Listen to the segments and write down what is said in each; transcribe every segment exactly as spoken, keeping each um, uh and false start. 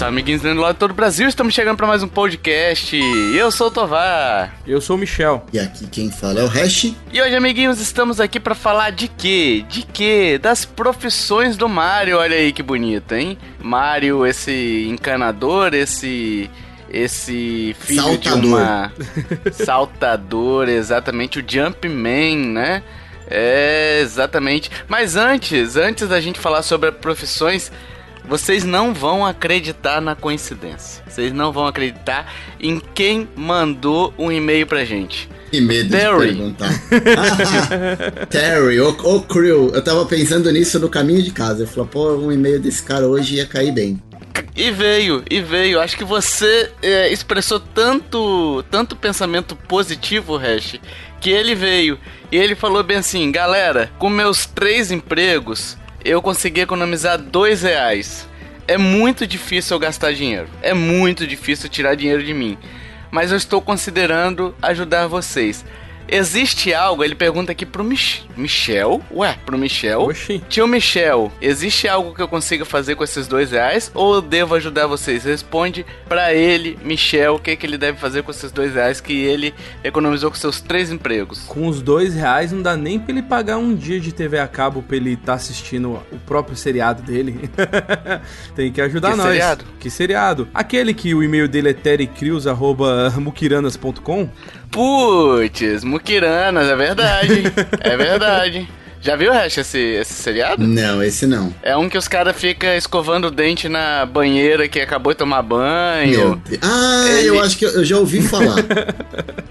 Amiguinhos do lado de todo o Brasil, estamos chegando para mais um podcast. Eu sou o Tovar. Eu sou o Michel. E aqui quem fala é o Reche. E hoje, amiguinhos, estamos aqui para falar de quê? De quê? Das profissões do Mario. Olha aí que bonito, hein? Mario, esse encanador, esse... Esse filho Saltador. de uma... Saltador, exatamente. O Jumpman, né? É, exatamente. Mas antes, antes da gente falar sobre profissões... Vocês não vão acreditar na coincidência. Vocês não vão acreditar em quem mandou um e-mail pra gente. Que medo Terry. de perguntar. Ah, Terry, ô oh, oh, crew. Eu tava pensando nisso no caminho de casa. Eu falei, pô, um e-mail desse cara hoje ia cair bem. E veio, e veio. Acho que você é, expressou tanto, tanto pensamento positivo, Hash, que ele veio. E ele falou bem assim, galera, com meus três empregos... Eu consegui economizar dois reais. É muito difícil eu gastar dinheiro. É muito difícil tirar dinheiro de mim. Mas eu estou considerando ajudar vocês. Existe algo... Ele pergunta aqui pro Mich- Michel. Ué, pro Michel. Oxi. Tio Michel, existe algo que eu consiga fazer com esses dois reais? Ou eu devo ajudar vocês? Responde pra ele, Michel, o que, que ele deve fazer com esses dois reais que ele economizou com seus três empregos. Com os dois reais não dá nem pra ele pagar um dia de T V a cabo pra ele estar tá assistindo o próprio seriado dele. Tem que ajudar que nós. Que seriado? Que seriado? Aquele que o e-mail dele é terry crios arroba muquiranas ponto com. Putz, Muquiranas, é verdade, é verdade. Já viu, Reche, esse, esse seriado? Não, esse não. É um que os caras ficam escovando o dente na banheira que acabou de tomar banho. Ah, Ele... eu acho que eu, eu já ouvi falar.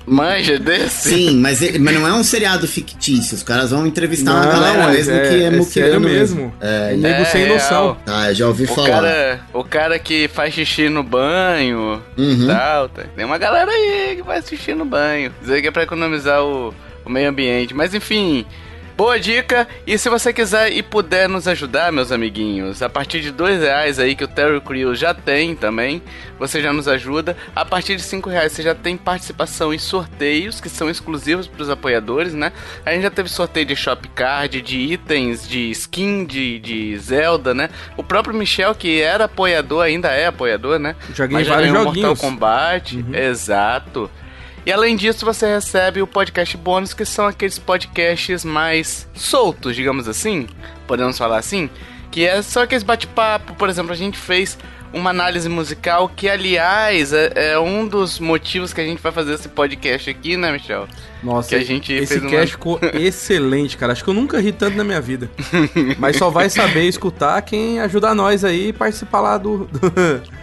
Manja desse? Sim, mas, mas não é um seriado fictício. Os caras vão entrevistar não, uma galera mesmo é, que é, é muquirana mesmo. É, é nego sem noção. Ah, eu já ouvi o falar. Cara, o cara que faz xixi no banho uhum. tal. Tem uma galera aí que faz xixi no banho. Dizer que é pra economizar o, o meio ambiente. Mas enfim... Boa dica, e se você quiser e puder nos ajudar, meus amiguinhos, a partir de dois reais aí que o Terry Crew já tem também, você já nos ajuda. A partir de cinco reais você já tem participação em sorteios que são exclusivos para os apoiadores, né? A gente já teve sorteio de Shop Card, de itens, de skin, de, de Zelda, né? O próprio Michel, que era apoiador, ainda é apoiador, né? Já ganhei vários joguinhos. Mortal Kombat, uhum. exato. E além disso, você recebe o podcast bônus, que são aqueles podcasts mais soltos, digamos assim, podemos falar assim, que é só aqueles bate-papo. Por exemplo, a gente fez uma análise musical, que aliás é, é um dos motivos que a gente vai fazer esse podcast aqui, né, Michel? Nossa, que a gente esse cast uma... ficou excelente, cara. Acho que eu nunca ri tanto na minha vida. Mas só vai saber escutar quem ajudar nós aí e participar lá do... do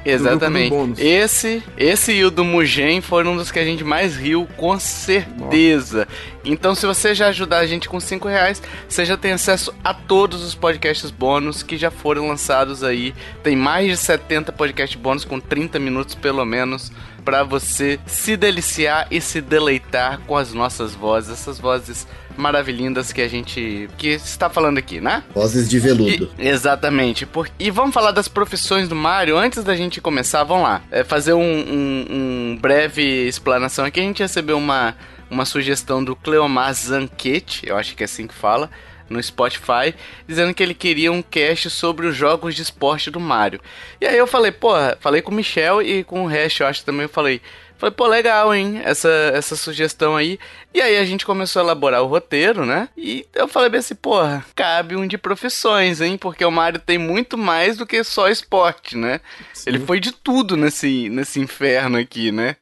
Exatamente. Do grupo do bônus. Esse, esse e o do Mugen foram um dos que a gente mais riu, com certeza. Nossa. Então, se você já ajudar a gente com cinco reais, você já tem acesso a todos os podcasts bônus que já foram lançados aí. Tem mais de setenta podcasts bônus com trinta minutos, pelo menos, para você se deliciar e se deleitar com as nossas vozes, essas vozes maravilhindas que a gente que está falando aqui, né? Vozes de veludo. E, exatamente. Por, e vamos falar das profissões do Mario. Antes da gente começar, vamos lá. É, fazer um, um, um breve explanação aqui. A gente recebeu uma, uma sugestão do Cleomar Zanquete, eu acho que é assim que fala, no Spotify, dizendo que ele queria um cast sobre os jogos de esporte do Mario. E aí eu falei, porra, falei com o Michel e com o Hash, eu acho também, eu falei, falei, pô, legal, hein, essa, essa sugestão aí. E aí a gente começou a elaborar o roteiro, né, e eu falei bem assim, porra, cabe um de profissões, hein, porque o Mario tem muito mais do que só esporte, né, Sim. ele foi de tudo nesse, nesse inferno aqui, né.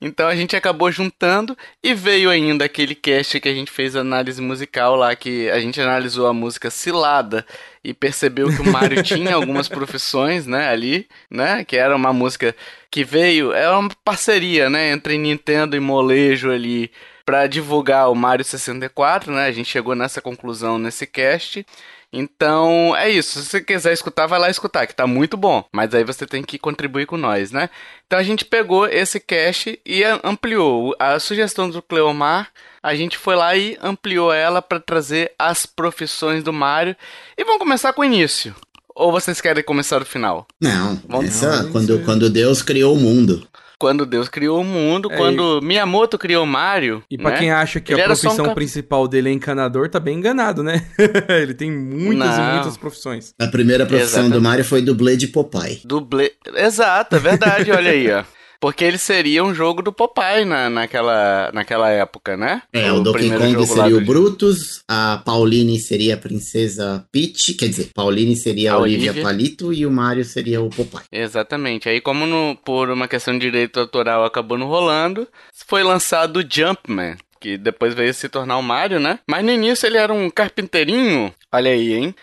Então a gente acabou juntando e veio ainda aquele cast que a gente fez análise musical lá, que a gente analisou a música Cilada e percebeu que o Mario tinha algumas profissões, né, ali, né, que era uma música que veio, era uma parceria, né, entre Nintendo e Molejo ali, pra divulgar o Mario sessenta e quatro, né, a gente chegou nessa conclusão nesse cast. Então, é isso. Se você quiser escutar, vai lá escutar, que tá muito bom. Mas aí você tem que contribuir com nós, né? Então a gente pegou esse cache e ampliou. A sugestão do Cleomar, a gente foi lá e ampliou ela para trazer as profissões do Mario. E vamos começar com o início. Ou vocês querem começar do final? Não, vamos começar quando, quando Deus criou o mundo. Quando Deus criou o mundo, é, quando Miyamoto criou o Mario... E pra, né, quem acha que ele a profissão um... principal dele é encanador, tá bem enganado, né? Ele tem muitas Não. e muitas profissões. A primeira profissão Exatamente. do Mario foi dublê de Popeye. Dublê... Exato, é verdade, olha aí, ó. Porque ele seria um jogo do Popeye na, naquela, naquela época, né? É, o, o Donkey Kong seria o Brutus, a Pauline seria a Princesa Peach, quer dizer, Pauline seria a Olivia, Olivia Palito e o Mario seria o Popeye. Exatamente. Aí como no, por uma questão de direito autoral acabou não rolando, foi lançado o Jumpman, que depois veio se tornar o Mario, né? Mas no início ele era um carpinteirinho. Olha aí, hein?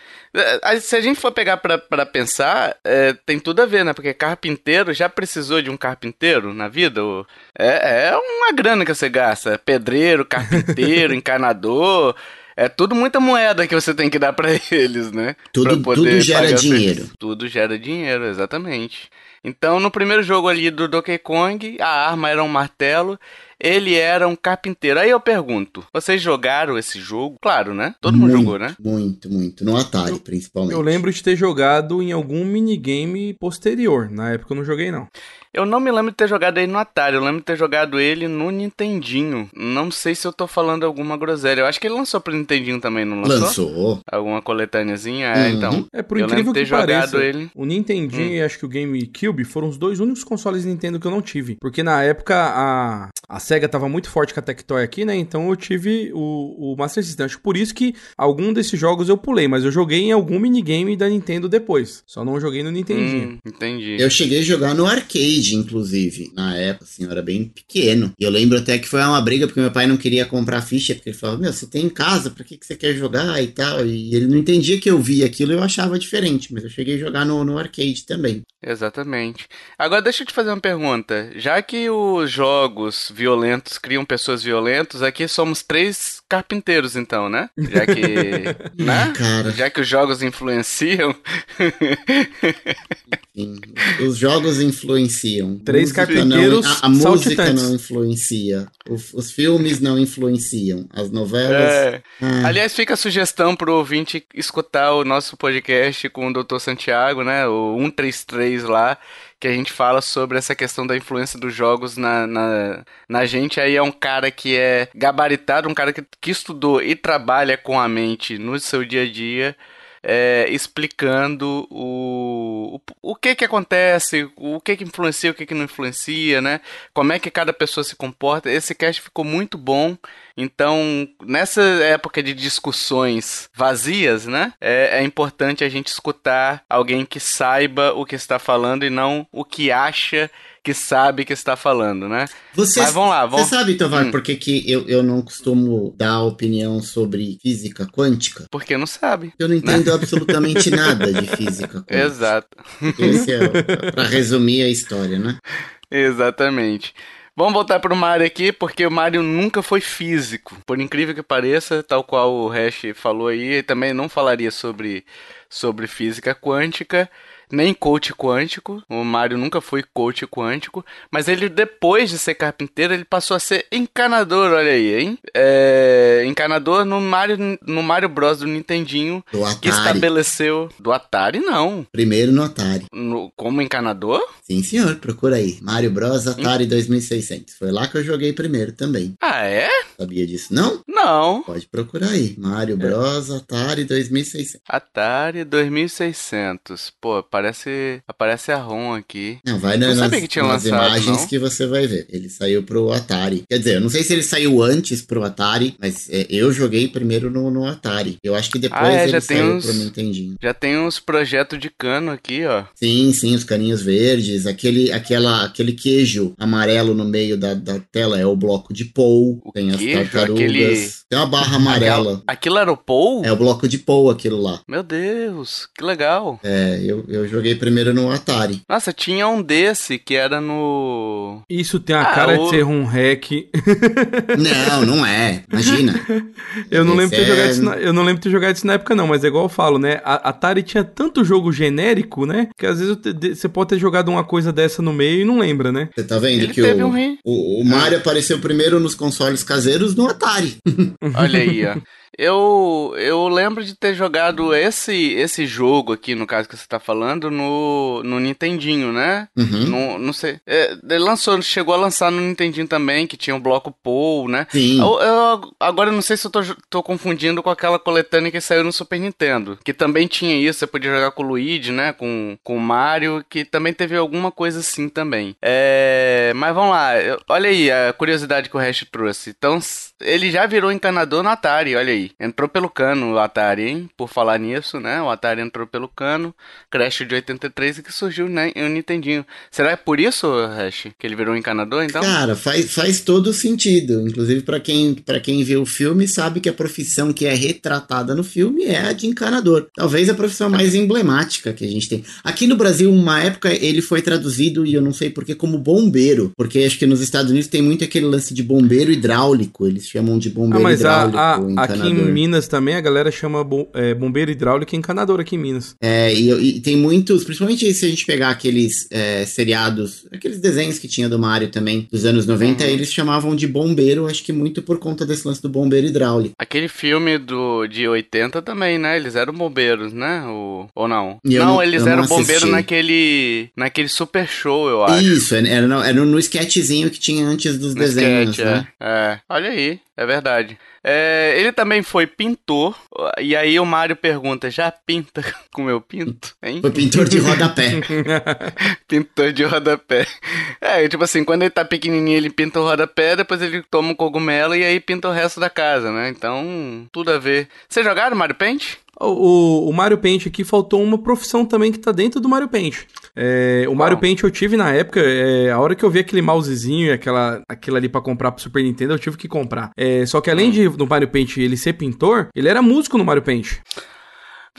Se a gente for pegar pra, pra pensar, é, tem tudo a ver, né? Porque carpinteiro, já precisou de um carpinteiro na vida? É, é uma grana que você gasta. Pedreiro, carpinteiro, encanador... É tudo muita moeda que você tem que dar pra eles, né? Tudo, pra tudo gera dinheiro. Eles. Tudo gera dinheiro, exatamente. Então, no primeiro jogo ali do Donkey Kong, a arma era um martelo, ele era um carpinteiro. Aí eu pergunto, vocês jogaram esse jogo? Claro, né? Todo muito, mundo jogou, né? Muito, muito. No Atari, eu, principalmente. Eu lembro de ter jogado em algum minigame posterior. Na época eu não joguei, não. Eu não me lembro de ter jogado ele no Atari, eu lembro de ter jogado ele no Nintendinho. Não sei se eu tô falando alguma groselha. Eu acho que ele lançou pro Nintendinho também, não lançou? Lançou. Alguma coletâneazinha? É, uhum. então. É, por incrível que pareça, ele... o Nintendinho hum. e acho que o GameCube foram os dois únicos consoles Nintendo que eu não tive. Porque na época a, a Sega tava muito forte com a Tectoy aqui, né? Então eu tive o, o Master System. Acho que por isso que algum desses jogos eu pulei, mas eu joguei em algum minigame da Nintendo depois. Só não joguei no Nintendinho. Hum, entendi. Eu cheguei a jogar no arcade, inclusive, na época, assim, eu era bem pequeno. E eu lembro até que foi uma briga, porque meu pai não queria comprar ficha, porque ele falava, meu, você tem em casa, pra que, que você quer jogar e tal? E ele não entendia que eu via aquilo e eu achava diferente, mas eu cheguei a jogar no, no arcade também. Exatamente. Agora, deixa eu te fazer uma pergunta. Já que os jogos violentos criam pessoas violentas, aqui somos três carpinteiros, então, né? Já que... né? Cara. Já que os jogos influenciam... Enfim, os jogos influenciam. Três carpinteiros, a, a música não influencia, os, os filmes não influenciam, as novelas... É. Ah. Aliás, fica a sugestão pro ouvinte escutar o nosso podcast com o doutor Santiago, né, o um três três lá, que a gente fala sobre essa questão da influência dos jogos na, na, na gente. Aí é um cara que é gabaritado, um cara que, que estudou e trabalha com a mente no seu dia a dia... É, explicando o, o, o que que acontece, o que que influencia, o que que não influencia, né? Como é que cada pessoa se comporta. Esse cast ficou muito bom. Então, nessa época de discussões vazias, né? É, é importante a gente escutar alguém que saiba o que está falando e não o que acha que sabe que está falando, né? Você, Mas vamos lá, vamos... Você sabe, Tovar, hum. por que, que eu, eu não costumo dar opinião sobre física quântica? Porque não sabe. Eu não entendo né? absolutamente nada de física quântica. Exato. Esse é para resumir a história, né? Exatamente. Vamos voltar pro Mario aqui, porque o Mario nunca foi físico. Por incrível que pareça, tal qual o Reche falou aí, ele também não falaria sobre, sobre física quântica, nem coach quântico. O Mario nunca foi coach quântico, mas ele, depois de ser carpinteiro, ele passou a ser encanador, olha aí, hein? É, encanador no Mario, no Mario Bros do Nintendinho, do Atari. Que estabeleceu... Do Atari, não. Primeiro no Atari. No, como encanador? Sim, senhor, procura aí. Mario Bros Atari dois mil e seiscentos. Foi lá que eu joguei primeiro também. Ah, é? Sabia disso, não? Não. Pode procurar aí. Mario Bros é. Atari dois mil e seiscentos. Atari dois mil e seiscentos. Pô, parece... Aparece, aparece a ROM aqui. Não, vai não nas, sabia que tinha nas lançado, imagens não? que você vai ver. Ele saiu pro Atari. Quer dizer, eu não sei se ele saiu antes pro Atari, mas é, eu joguei primeiro no, no Atari. Eu acho que depois ah, é, ele saiu uns, pro Nintendinho. Já tem uns projetos de cano aqui, ó. Sim, sim, os caninhos verdes. Aquele, aquela, aquele queijo amarelo no meio da, da tela é o bloco de Pou. Pou, o tem quê? As tartarugas. Aquele... Tem uma barra amarela. Aquilo era o Pou? É o bloco de Pou, aquilo lá. Meu Deus, que legal. É, eu, eu joguei primeiro no Atari. Nossa, tinha um desse que era no... Isso tem a ah, cara o... de ser um hack. Não, não é. Imagina. Eu não, lembro ter jogado isso na... eu não lembro de ter jogado isso na época não, mas é igual eu falo, né? A Atari tinha tanto jogo genérico, né? Que às vezes você pode ter jogado uma coisa dessa no meio e não lembra, né? Você tá vendo Ele que o, um o, o Mario ah. apareceu primeiro nos consoles caseiros no Atari. Olha aí, ó. Eu, eu lembro de ter jogado esse, esse jogo aqui, no caso que você tá falando, no, no Nintendinho, né? Uhum. No, não sei. É, ele lançou, chegou a lançar no Nintendinho também, que tinha o bloco Pou, né? Sim. Eu, eu, agora eu não sei se eu tô, tô confundindo com aquela coletânea que saiu no Super Nintendo, que também tinha isso, você podia jogar com o Luigi, né? Com, com o Mario, que também teve alguma coisa assim também. É, mas vamos lá, olha aí a curiosidade que o Reche trouxe. Então, ele já virou encanador no Atari, olha aí. Entrou pelo cano o Atari, hein? Por falar nisso, né? O Atari entrou pelo cano, Crash de oitenta e três, e que surgiu, né? O Nintendinho. Será que é por isso, Hash, que ele virou um encanador, então? Cara, faz, faz todo sentido. Inclusive, pra quem, pra quem vê o filme, sabe que a profissão que é retratada no filme é a de encanador. Talvez a profissão mais emblemática que a gente tem. Aqui no Brasil, uma época, ele foi traduzido, e eu não sei porquê, como bombeiro. Porque acho que nos Estados Unidos tem muito aquele lance de bombeiro hidráulico. Eles chamam de bombeiro ah, mas hidráulico. A, a, aqui em Minas também, a galera chama bom, é, bombeiro hidráulico e encanador aqui em Minas. É, e, e tem muitos, principalmente se a gente pegar aqueles é, seriados, aqueles desenhos que tinha do Mario também, dos anos noventa, uhum. Eles chamavam de bombeiro, acho que muito por conta desse lance do bombeiro hidráulico. Aquele filme do, de oitenta também, né? Eles eram bombeiros, né? O, ou não? Não, não, eles não eram bombeiros naquele, naquele super show, eu acho. Isso, era, era, no, era no sketchzinho que tinha antes dos no desenhos, sketch, né? É. é, olha aí, é verdade. É, ele também foi pintor, e aí o Mário pergunta, já pinta como eu pinto, hein? Foi pintor de rodapé. Pintor de rodapé. É, tipo assim, quando ele tá pequenininho ele pinta o rodapé, depois ele toma um cogumelo e aí pinta o resto da casa, né? Então, tudo a ver. Vocês jogaram Mario Paint? O, o Mario Paint aqui, faltou uma profissão também que tá dentro do Mario Paint. É, o Bom. Mario Paint eu tive na época, é, a hora que eu vi aquele mousezinho e aquela, aquilo ali pra comprar pro Super Nintendo, eu tive que comprar. É, só que além de, do Mario Paint ele ser pintor, ele era músico no Mario Paint.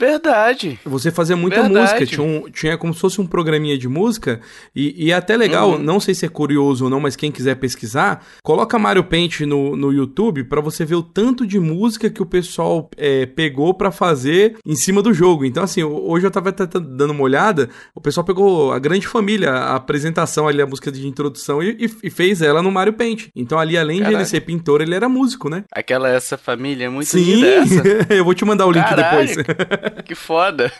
Verdade. Você fazia muita Verdade. música, tinha, um, tinha como se fosse um programinha de música, e, e até legal, uhum. Não sei se é curioso ou não, mas quem quiser pesquisar, coloca Mario Paint no, no YouTube pra você ver o tanto de música que o pessoal é, pegou pra fazer em cima do jogo. Então assim, hoje eu tava até dando uma olhada, o pessoal pegou a Grande Família, a apresentação ali, a música de introdução, e, e, e fez ela no Mario Paint. Então ali, além Caraca. de ele ser pintor, ele era músico, né? Aquela Essa Família é muito Sim. linda essa. Eu vou te mandar o link Caraca. depois. Que foda.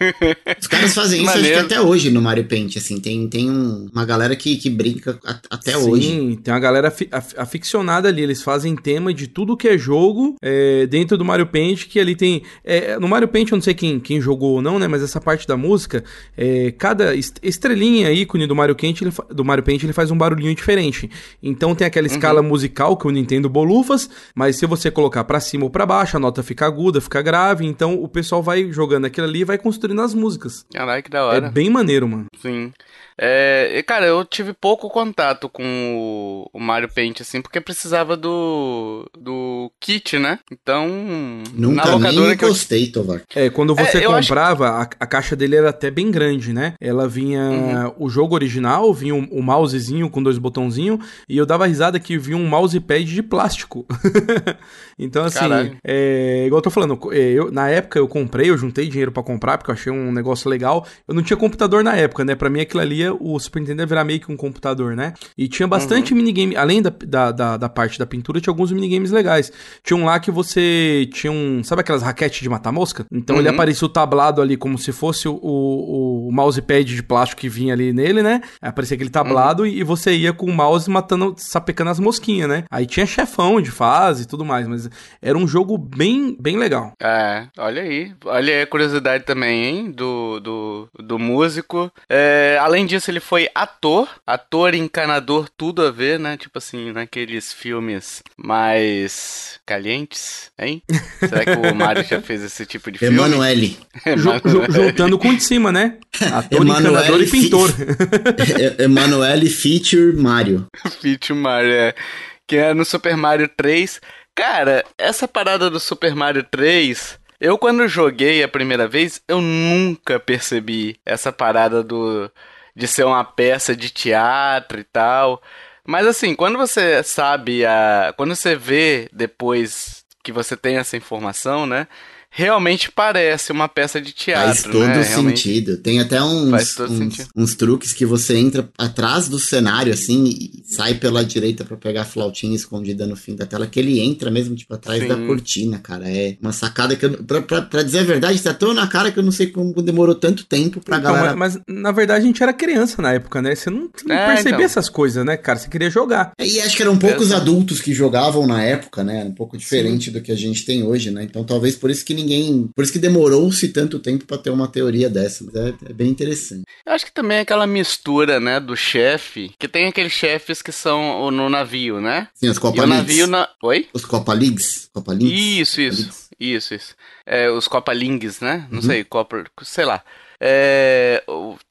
Os caras fazem isso acho que até hoje no Mario Paint, assim, tem, tem um, uma galera que, que brinca a, até Sim, hoje. Sim, tem uma galera fi, a, aficionada ali, eles fazem tema de tudo que é jogo é, dentro do Mario Paint, que ali tem, é, no Mario Paint eu não sei quem, quem jogou ou não, né, mas essa parte da música, é, cada estrelinha, ícone do Mario, Paint, ele, do Mario Paint, ele faz um barulhinho diferente. Então tem aquela escala uhum. musical que o Nintendo bolufas, mas se você colocar pra cima ou pra baixo, a nota fica aguda, fica grave, então o pessoal vai jogando aquilo ali e vai construindo as músicas. Caraca, que da hora. É bem maneiro, mano. Sim. É, cara, eu tive pouco contato com o Mario Paint, assim, porque precisava do do kit, né? Então, Nunca na locadora nem que eu gostei, Tovar. É, quando você é, comprava, que... a, a caixa dele era até bem grande, né? Ela vinha uhum. o jogo original, vinha o um, um mousezinho com dois botãozinhos, e eu dava risada que vinha um mousepad de plástico. Então, assim, é, igual eu tô falando, eu, na época eu comprei, eu juntei dinheiro pra comprar, porque eu achei um negócio legal. Eu não tinha computador na época, né? Pra mim aquilo ali o Super Nintendo ia virar meio que um computador, né? E tinha bastante uhum. minigame, além da, da, da, da parte da pintura, tinha alguns minigames legais. Tinha um lá que você tinha um... Sabe aquelas raquetes de mata-mosca? Então uhum. ele aparecia o tablado ali como se fosse o, o, o mousepad de plástico que vinha ali nele, né? Aparecia aquele tablado uhum. e você ia com o mouse matando, sapecando as mosquinhas, né? Aí tinha chefão de fase e tudo mais, mas era um jogo bem, bem legal. É, olha aí. Olha aí a curiosidade também, hein? Do, do, do músico. É, além de disso, ele foi ator, ator, encanador, tudo a ver, né? Tipo assim, naqueles filmes mais calientes, hein? Será que o Mario já fez esse tipo de filme? Emanuele. Juntando com o de cima, né? Ator, Emanuele, encanador e pintor. Emanuele feature Mario. Feature Mario, é. que é no Super Mario três. Cara, essa parada do Super Mario três... Eu, quando joguei a primeira vez, eu nunca percebi essa parada do de ser uma peça de teatro e tal. Mas assim, quando você sabe, a, quando você vê depois que você tem essa informação, né? Realmente parece uma peça de teatro, faz todo né? sentido. Tem até uns, uns, uns truques que você entra atrás do cenário, assim, e sai pela direita pra pegar a flautinha escondida no fim da tela, que ele entra mesmo, tipo, atrás Sim. da cortina, cara. É uma sacada que, eu, pra, pra, pra dizer a verdade, tá tão na cara que eu não sei como demorou tanto tempo pra então, galera... Mas, mas, na verdade, a gente era criança na época, né? Você não, você não é, percebia então. essas coisas, né, cara? Você queria jogar. E acho que eram poucos Exato. adultos que jogavam na época, né? Era um pouco diferente Sim. do que a gente tem hoje, né? Então, talvez por isso que ninguém... Por isso que demorou-se tanto tempo pra ter uma teoria dessa, mas é, é bem interessante. Eu acho que também é aquela mistura, né, do chefe, que tem aqueles chefes que são no navio, né? Sim, os Koopalings. E o navio na... Oi? Os Koopalings. Koopalings. Isso, isso. Koopalings. Isso, isso. É, os Koopalings, né? Não uhum. sei, Copper... Sei lá. É,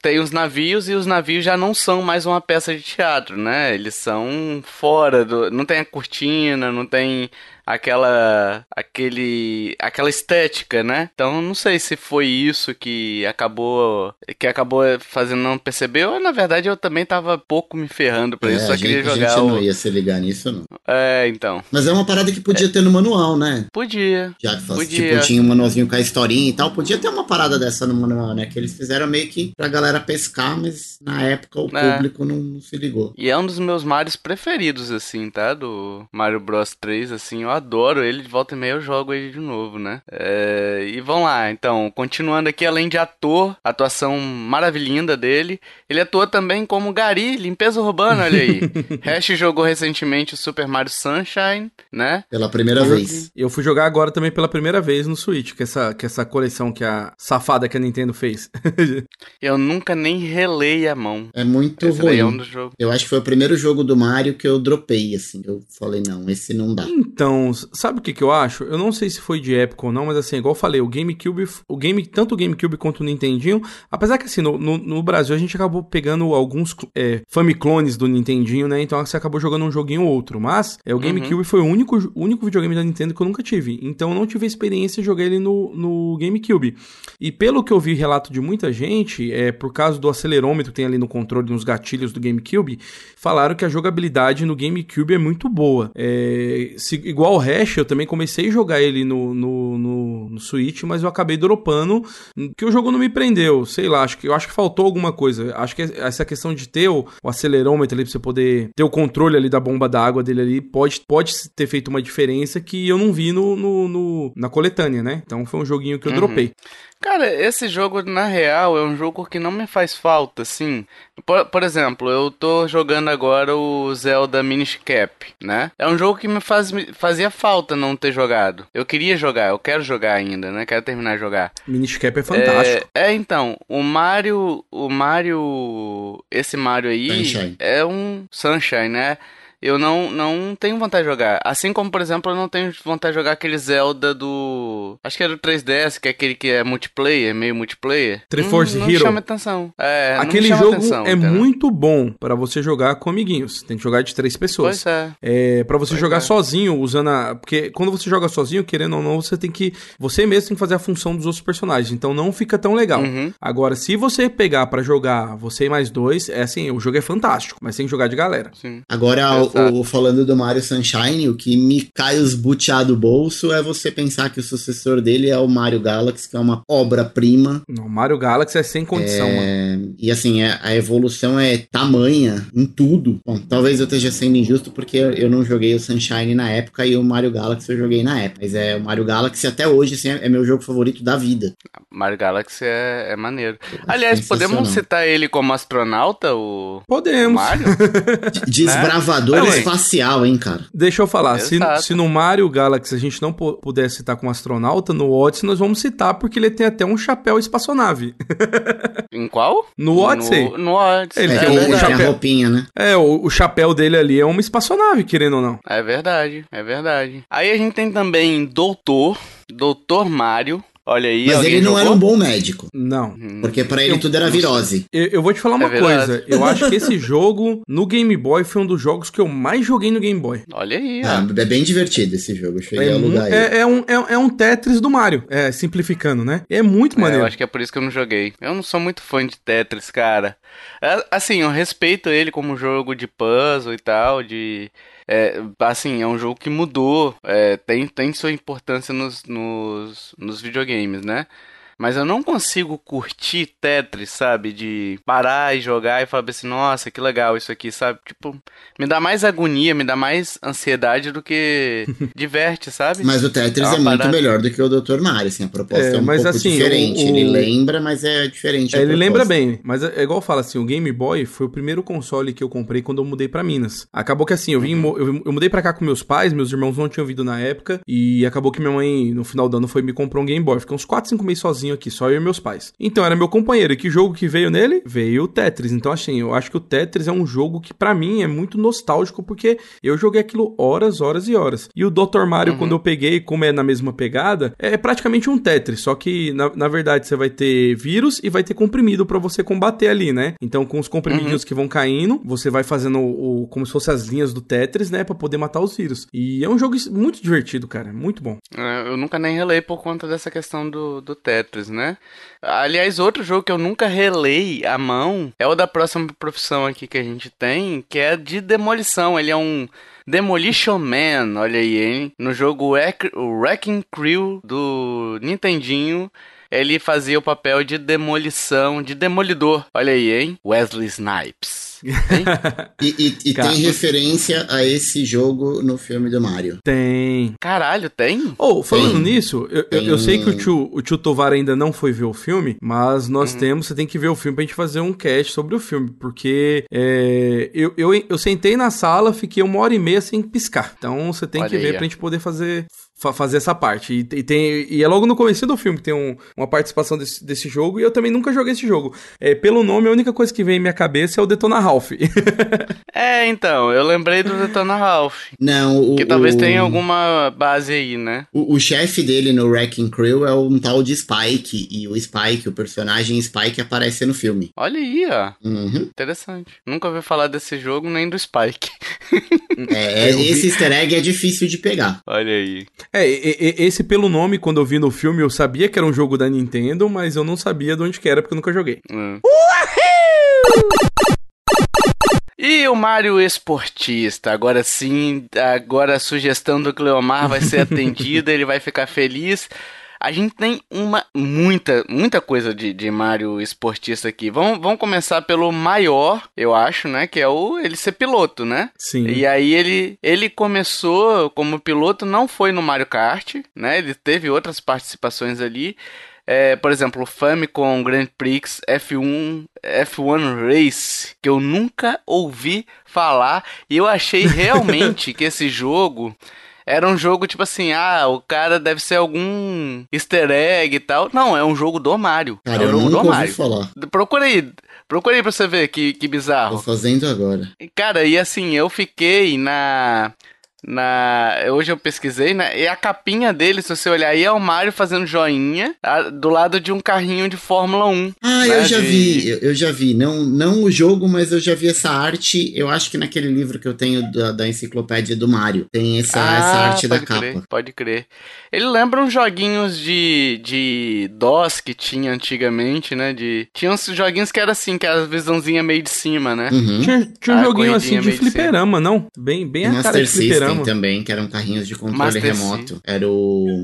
tem os navios e os navios já não são mais uma peça de teatro, né? Eles são fora do... Não tem a cortina, não tem... Aquela, aquele, aquela estética, né? Então, não sei se foi isso que acabou que acabou fazendo não perceber, ou na verdade eu também tava pouco me ferrando pra é, isso, só gente, queria jogar. A gente o... não ia se ligar nisso, não. É, então. Mas é uma parada que podia é. ter no manual, né? Podia. Já que faz, tipo, tinha um manualzinho com a historinha e tal, podia ter uma parada dessa no manual, né? Que eles fizeram meio que pra galera pescar, mas na época o é. público não, não se ligou. E é um dos meus Marios preferidos, assim, tá? Do Mario Bros três, assim, eu adoro ele, de volta e meia eu jogo ele de novo, né? É, e vamos lá, então, continuando aqui, além de ator, atuação maravilhinda dele, ele atua também como gari, limpeza urbana, olha aí. Reche jogou recentemente o Super Mario Sunshine, né? Pela primeira eu vez. Eu fui jogar agora também pela primeira vez no Switch, que essa, que essa coleção que a safada que a Nintendo fez. Eu nunca nem relei a mão. É muito esse ruim. É um do jogo. Eu acho que foi o primeiro jogo do Mario que eu dropei, assim, eu falei, não, esse não dá. Então, sabe o que que eu acho? Eu não sei se foi de época ou não, mas assim, igual eu falei, o GameCube, o Game, tanto o GameCube quanto o Nintendinho, apesar que assim, no, no, no Brasil a gente acabou pegando alguns é, famiclones do Nintendinho, né? Então você acabou jogando um joguinho ou outro, mas é, o GameCube uhum. foi o único, único videogame da Nintendo que eu nunca tive, então eu não tive a experiência de jogar ele no, no GameCube. E pelo que eu vi relato de muita gente, é, por causa do acelerômetro que tem ali no controle, nos gatilhos do GameCube, falaram que a jogabilidade no GameCube é muito boa. É, se, igual o Reche, eu também comecei a jogar ele no, no, no, no Switch, mas eu acabei dropando, que o jogo não me prendeu, sei lá, acho que, eu acho que faltou alguma coisa, acho que essa questão de ter o, o acelerômetro ali, pra você poder ter o controle ali da bomba d'água dele ali, pode, pode ter feito uma diferença que eu não vi no, no, no, na coletânea, né? Então foi um joguinho que eu uhum. dropei. Cara, esse jogo, na real, é um jogo que não me faz falta, assim. Por, por exemplo, eu tô jogando agora o Zelda Minish Cap, né? É um jogo que me faz, fazia falta não ter jogado. Eu queria jogar, eu quero jogar ainda, né? Quero terminar de jogar. Minish Cap é fantástico. É, é, então, o Mario... O Mario... Esse Mario aí... Sunshine. É um... Sunshine, né? Eu não, não tenho vontade de jogar. Assim como, por exemplo, eu não tenho vontade de jogar aquele Zelda do... Acho que era do três D S, que é aquele que é multiplayer, meio multiplayer. Triforce hum, não Hero. Não chama atenção. É, aquele não chama atenção. Aquele jogo é entendeu? muito bom pra você jogar com amiguinhos. Tem que jogar de três pessoas. Pois é. é pra você pois jogar é. sozinho, usando a... Porque quando você joga sozinho, querendo ou não, você tem que... Você mesmo tem que fazer a função dos outros personagens. Então não fica tão legal. Uhum. Agora, se você pegar pra jogar você e mais dois, é assim, o jogo é fantástico. Mas tem que jogar de galera. Sim. Agora... É. O, o, falando do Mario Sunshine, o que me cai os butiá do bolso é você pensar que o sucessor dele é o Mario Galaxy, que é uma obra-prima. O Mario Galaxy é sem condição, é... mano. E assim, é, a evolução é tamanha em tudo. Bom, talvez eu esteja sendo injusto porque eu, eu não joguei o Sunshine na época e o Mario Galaxy eu joguei na época. Mas é, o Mario Galaxy até hoje assim, é, é meu jogo favorito da vida. Mario Galaxy é, é maneiro. É Aliás, podemos citar ele como astronauta? O... Podemos. O Mario? Desbravador. É espacial, hein, cara? Deixa eu falar, se, se no Mario Galaxy a gente não pudesse citar com um astronauta, no Odyssey nós vamos citar porque ele tem até um chapéu espaçonave. Em qual? No Odyssey. No, no Odyssey. Ele é, tem um chapéu, a roupinha, né? É, o, o chapéu dele ali é uma espaçonave, querendo ou não. É verdade, é verdade. Aí a gente tem também Doutor, Doutor Mario... Olha aí. Mas ele não jogou? Era um bom médico. Não. Porque pra ele eu, tudo era virose. Eu, eu vou te falar uma é coisa. Eu acho que esse jogo, no Game Boy, foi um dos jogos que eu mais joguei no Game Boy. Olha aí. Ah, é bem divertido esse jogo. Eu cheguei é a alugar é, ele. É um, é, é um Tetris do Mario. É, simplificando, né? É muito maneiro. É, eu acho que é por isso que eu não joguei. Eu não sou muito fã de Tetris, cara. Assim, eu respeito ele como jogo de puzzle e tal, de... É, assim, é um jogo que mudou, é, tem, tem sua importância nos, nos, nos videogames, né? Mas eu não consigo curtir Tetris, sabe? De parar e jogar e falar assim, nossa, que legal isso aqui, sabe? Tipo, me dá mais agonia, me dá mais ansiedade do que diverte, sabe? Mas o Tetris é, é muito melhor do que o doutor Mario, assim, a proposta é, é um mas pouco assim, diferente. O, o... Ele lembra, mas é diferente. É, ele proposta. Lembra bem, mas é igual eu falo assim, o Game Boy foi o primeiro console que eu comprei quando eu mudei pra Minas. Acabou que assim, eu, vim, uhum. eu, eu mudei pra cá com meus pais, meus irmãos não tinham vindo na época, e acabou que minha mãe, no final do ano, foi me comprou um Game Boy. Fiquei uns quatro, cinco meses sozinho aqui, só eu e meus pais. Então, era meu companheiro. E que jogo que veio nele? Veio o Tetris. Então, assim, eu acho que o Tetris é um jogo que, pra mim, é muito nostálgico, porque eu joguei aquilo horas, horas e horas. E o doutor Mario, uhum. quando eu peguei, como é na mesma pegada, é praticamente um Tetris, só que, na, na verdade, você vai ter vírus e vai ter comprimido pra você combater ali, né? Então, com os comprimidinhos uhum. que vão caindo, você vai fazendo o, o, como se fossem as linhas do Tetris, né? Pra poder matar os vírus. E é um jogo muito divertido, cara. Muito bom. Eu nunca nem relei por conta dessa questão do, do Tetris. Né? Aliás, outro jogo que eu nunca relei à mão é o da próxima profissão aqui que a gente tem, que é de demolição. Ele é um Demolition Man, olha aí, hein? No jogo Wrecking Crew do Nintendinho, ele fazia o papel de demolição, de demolidor. Olha aí, hein? Wesley Snipes. e e, e tem referência a esse jogo no filme do Mario. Tem. Caralho, tem? Oh, falando tem. nisso, eu, eu, eu sei que o tio, o tio Tovar ainda não foi ver o filme, mas nós uhum. temos, você tem que ver o filme pra gente fazer um cast sobre o filme, porque é, eu, eu, eu sentei na sala, fiquei uma hora e meia sem piscar. Então você tem Olha que ver aí. pra gente poder fazer... fazer essa parte, e, e, tem, e é logo no começo do filme que tem um, uma participação desse, desse jogo, e eu também nunca joguei esse jogo. É, pelo nome, a única coisa que vem em minha cabeça é o Detona Ralph. É, então, eu lembrei do Detona Ralph. Não, o, que talvez o... tenha alguma base aí, né? O, o chefe dele no Wrecking Crew é um tal de Spike, e o Spike, o personagem Spike, aparece no filme. Olha aí, ó. Uhum. Interessante. Nunca ouvi falar desse jogo, nem do Spike. É, esse easter egg é difícil de pegar. Olha aí. É, esse pelo nome, quando eu vi no filme, eu sabia que era um jogo da Nintendo, mas eu não sabia de onde que era, porque eu nunca joguei. Hum. Uhul! E o Mario Esportista, agora sim, agora a sugestão do Cleomar vai ser atendida, ele vai ficar feliz. A gente tem uma, muita, muita coisa de, de Mario Esportista aqui. Vamos, vamos começar pelo maior, eu acho, né? Que é o ele ser piloto, né? Sim. E aí ele, ele começou como piloto, não foi no Mario Kart, né? Ele teve outras participações ali. É, por exemplo, o Famicom Grand Prix F um Race, que eu nunca ouvi falar. E eu achei realmente que esse jogo... Era um jogo tipo assim, ah, o cara deve ser algum easter egg e tal. Não, é um jogo do Mario. Cara, é um jogo do Mario. Falar. Procura aí, procura aí pra você ver que, que bizarro. Tô fazendo agora. Cara, e assim, eu fiquei na... Na... Hoje eu pesquisei, né? E a capinha dele, se você olhar aí, é o Mario fazendo joinha a... do lado de um carrinho de Fórmula um. Ah, né? eu já de... vi, eu, eu já vi. Não, não o jogo, mas eu já vi essa arte. Eu acho que naquele livro que eu tenho da, da enciclopédia do Mario. Tem essa, ah, essa arte da crer, capa. Pode crer. Ele lembra uns joguinhos de, de D O S que tinha antigamente, né? De... Tinha uns joguinhos que era assim, que era a visãozinha meio de cima, né? Uhum. Tinha, tinha um joguinho assim de fliperama, de não? Bem, bem a cara de fliperama. Também, que eram carrinhos de controle Master remoto. C. Era o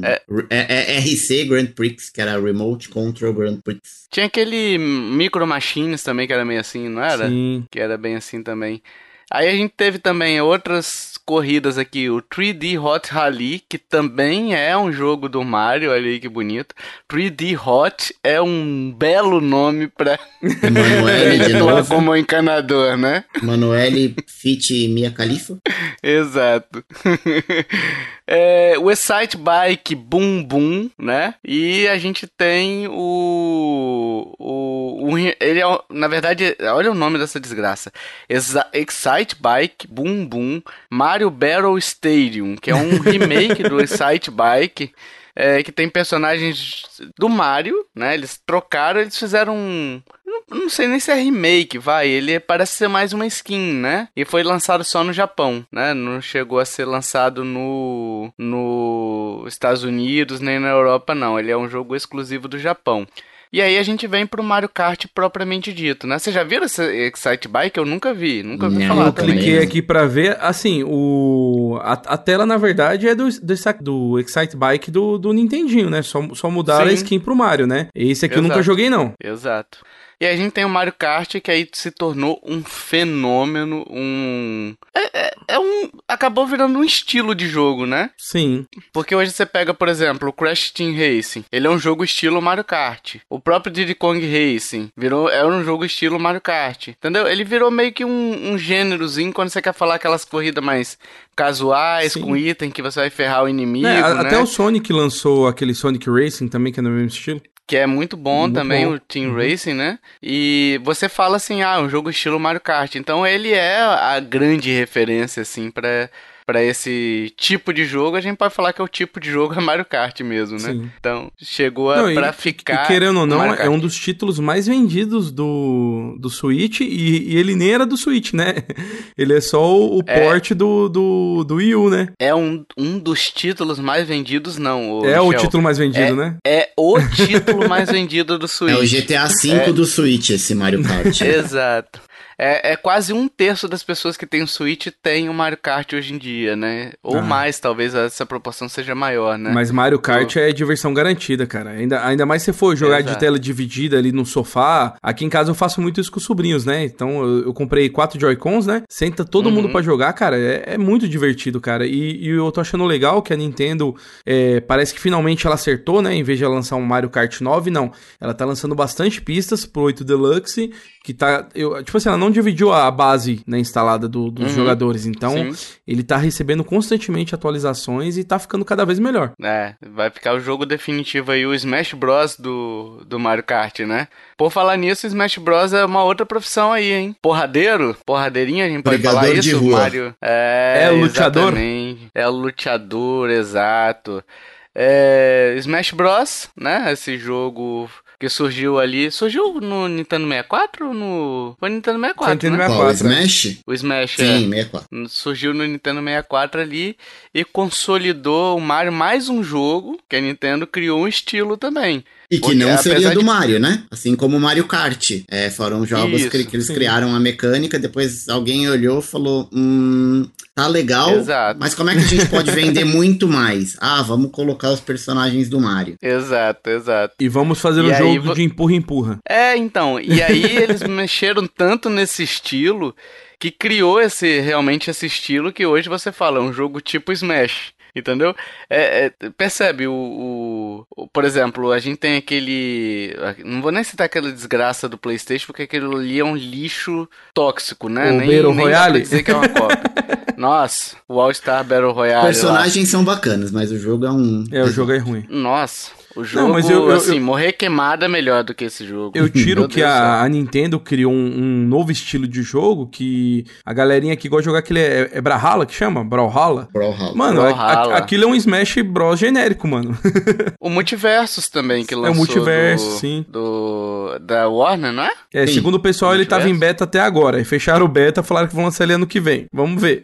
é. R C Grand Prix, que era Remote Control Grand Prix. Tinha aquele Micro Machines também, que era meio assim, não era? Sim. Que era bem assim também. Aí a gente teve também outras corridas aqui, o três D Hot Rally, que também é um jogo do Mario, olha aí que bonito. três D Hot é um belo nome pra Manoel de novo. Como encanador, né? Manoel Fit Mia Khalifa. Exato. É, o Excite Bike Boom Boom, né? E a gente tem o... o, o ele é, na verdade, olha o nome dessa desgraça. Exa, Excite Bike Boom Boom Mario Battle Stadium, que é um remake do Excite Bike... É, que tem personagens do Mario, né? Eles trocaram, eles fizeram um... Não, não sei nem se é remake, vai. Ele parece ser mais uma skin, né? E foi lançado só no Japão, né? Não chegou a ser lançado no... no Estados Unidos, nem na Europa, não. Ele é um jogo exclusivo do Japão. E aí a gente vem pro Mario Kart propriamente dito, né? Vocês já viram esse Excite Bike? Eu nunca vi, nunca vi falar. Eu cliquei aqui pra ver, assim, o... a, a tela, na verdade, é do, do, do Excite Bike do, do Nintendinho, né? Só, só mudaram a skin pro Mario, né? Esse aqui eu nunca joguei, não. Exato. E a gente tem o Mario Kart, que aí se tornou um fenômeno, um... É, é, é um... Acabou virando um estilo de jogo, né? Sim. Porque hoje você pega, por exemplo, o Crash Team Racing. Ele é um jogo estilo Mario Kart. O próprio Diddy Kong Racing virou... é um jogo estilo Mario Kart. Entendeu? Ele virou meio que um, um gênerozinho quando você quer falar aquelas corridas mais... casuais, sim, com item que você vai ferrar o inimigo, é, a, né? Até o Sonic lançou aquele Sonic Racing também, que é do mesmo estilo. Que é muito bom muito também, bom. O Team uhum. Racing, né? E você fala assim, ah, um jogo estilo Mario Kart. Então ele é a grande referência, assim, pra... Pra esse tipo de jogo, a gente pode falar que é o tipo de jogo é Mario Kart mesmo, né? Sim. Então, chegou a, não, pra e, ficar... E querendo ou não, é um dos títulos mais vendidos do, do Switch, e, e ele nem era do Switch, né? Ele é só o, o é, port do, do, do Wii U, né? É um, um dos títulos mais vendidos, não, o É Michel, o título mais vendido, é, né? É o título mais vendido do Switch. É o G T A cinco é. do Switch, esse Mario Kart. Exato. É, é quase um terço das pessoas que tem o Switch tem o Mario Kart hoje em dia, né? Ou ah. mais, talvez essa proporção seja maior, né? Mas Mario Kart então... é diversão garantida, cara. Ainda, ainda mais se for jogar Exato. de tela dividida ali no sofá. Aqui em casa eu faço muito isso com os sobrinhos, né? Então eu, eu comprei quatro Joy-Cons, né? Senta todo uhum. mundo pra jogar, cara. É, é muito divertido, cara. E, e eu tô achando legal que a Nintendo é, parece que finalmente ela acertou, né? Em vez de ela lançar um Mario Kart nove, não. Ela tá lançando bastante pistas pro oito Deluxe, que tá... Eu, tipo assim, ela não Não dividiu a base, né, instalada do, dos uhum. jogadores, então Sim. ele tá recebendo constantemente atualizações e tá ficando cada vez melhor. É, vai ficar o jogo definitivo aí, o Smash Bros do, do Mario Kart, né? Por falar nisso, Smash Bros é uma outra profissão aí, hein? Porradeiro? Porradeirinha, a gente pode Brigador falar isso, rua. Mario? É, é o luteador? É o luteador, exato. É, Smash Bros, né, esse jogo... Que surgiu ali... Surgiu no Nintendo sessenta e quatro ou no... Foi no Nintendo sessenta e quatro, Nintendo né? sessenta e quatro. O Smash? O Smash, Sim, é. sessenta e quatro. Surgiu no Nintendo sessenta e quatro ali e consolidou o Mario, mais um jogo que a Nintendo criou um estilo também. E que não seria do Mario, né? Assim como o Mario Kart. É, foram jogos Isso, que, que eles sim. criaram a mecânica, depois alguém olhou e falou... Hum, tá legal, Exato. mas como é que a gente pode vender muito mais? Ah, vamos colocar os personagens do Mario. Exato, exato. E vamos fazer o um jogo vo... de empurra-empurra. É, então. E aí eles mexeram tanto nesse estilo que criou esse, realmente esse estilo que hoje você fala, é um jogo tipo Smash. Entendeu? É, é, percebe, o, o, o, por exemplo, a gente tem aquele... Não vou nem citar aquela desgraça do PlayStation, porque aquilo ali é um lixo tóxico, né? O nem, Battle nem Royale. Pra dizer que é uma cópia. Nossa, o All-Star Battle Royale. Os personagens lá. são bacanas, mas o jogo é um... É, o jogo é ruim. Nossa... O jogo, não, mas eu, eu, assim, eu... morrer queimada é melhor do que esse jogo. Eu tiro que a, a Nintendo criou um, um novo estilo de jogo que a galerinha que gosta de jogar aquele... É, é Brawlhalla que chama? Brawlhalla? Brawlhalla. Mano, Brawlhalla. A, a, aquilo é um Smash Bros genérico, mano. O Multiversus também que lançou. É o Multiverso, do, sim. Do, da Warner, não é? É, sim. Segundo o pessoal, o ele tava em beta até agora. E fecharam o beta, falaram que vão lançar ele ano que vem. Vamos ver.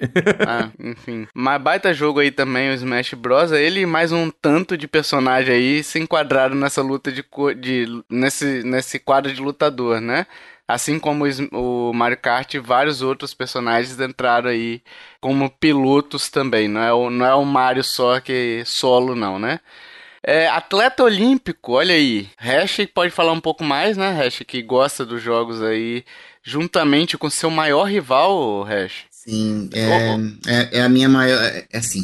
Ah, enfim. Mas baita jogo aí também, o Smash Bros. Ele e mais um tanto de personagem aí, sem enquadrado nessa luta de, de nesse, nesse quadro de lutador, né? Assim como o Mario Kart e vários outros personagens entraram aí como pilotos também, não é o, não é o Mario só que solo não, né? É, atleta olímpico, olha aí, Reche pode falar um pouco mais, né, Reche, que gosta dos jogos aí, juntamente com seu maior rival, Reche. Sim, é, oh, oh. É, é a minha maior, é assim,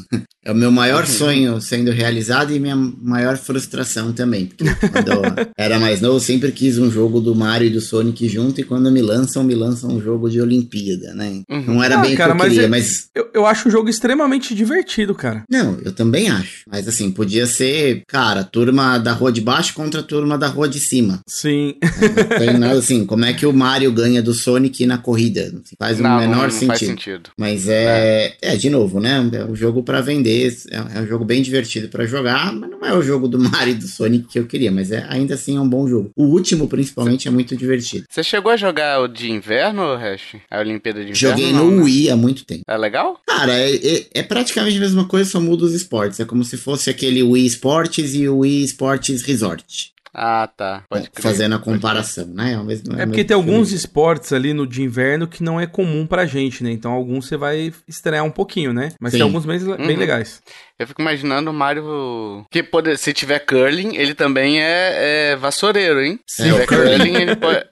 É o meu maior sonho sendo realizado e minha maior frustração também. Porque quando era mais novo, sempre quis um jogo do Mario e do Sonic junto. E quando me lançam, me lançam um jogo de Olimpíada, né? Uhum. Não era ah, bem cara, o que eu queria, mas... mas... Eu, eu acho o jogo extremamente divertido, cara. Não, eu também acho. Mas assim, podia ser, cara, turma da rua de baixo contra a turma da rua de cima. Sim. Não tem nada assim, como é que o Mario ganha do Sonic na corrida? Faz não, o menor não sentido. Faz sentido. Mas é... é... É, de novo, né? É um jogo pra vender. É um jogo bem divertido pra jogar, mas não é o jogo do Mario e do Sonic que eu queria, mas é, ainda assim é um bom jogo. O último, principalmente, é muito divertido. Você chegou a jogar o de inverno, Reche? A Olimpíada de Inverno? Joguei no Wii há muito tempo. É legal? Cara, é, é, é praticamente a mesma coisa, só muda os esportes. É como se fosse aquele Wii Sports e o Wii Sports Resort. Ah, tá. Pode crer. Fazendo a comparação, né? É, o mesmo, é, é porque tem alguns esportes ali no de inverno que não é comum pra gente, né? Então, alguns você vai estranhar um pouquinho, né? Mas Sim. tem alguns bem, bem uhum. legais. Eu fico imaginando o Mario... Que pode... se tiver curling, ele também é, é vassoureiro, hein? Se tiver é, curling, ele pode...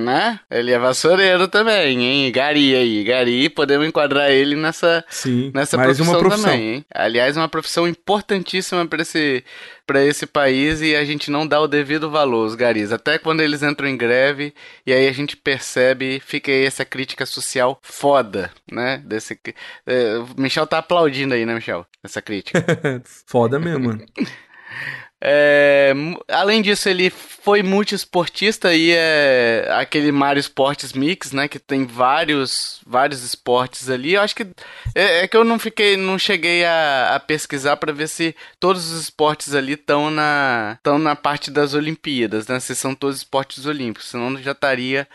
né? Ele é vassoureiro também, hein? Gari aí, Gari. Podemos enquadrar ele nessa, Sim, nessa profissão, uma profissão também, hein? Aliás, uma profissão importantíssima pra esse... Pra esse país, e a gente não dá o devido valor, os garis, até quando eles entram em greve, e aí a gente percebe, fica aí essa crítica social foda, né, desse... É, o Michel tá aplaudindo aí, né, Michel, essa crítica. Foda mesmo, mano. É, além disso, ele foi multiesportista e é aquele Mario Sports Mix, né? Que tem vários, vários esportes ali. Eu acho que é, é que eu não fiquei, não cheguei a, a pesquisar para ver se todos os esportes ali estão na, estão na parte das Olimpíadas, né? Se são todos esportes olímpicos, senão já estaria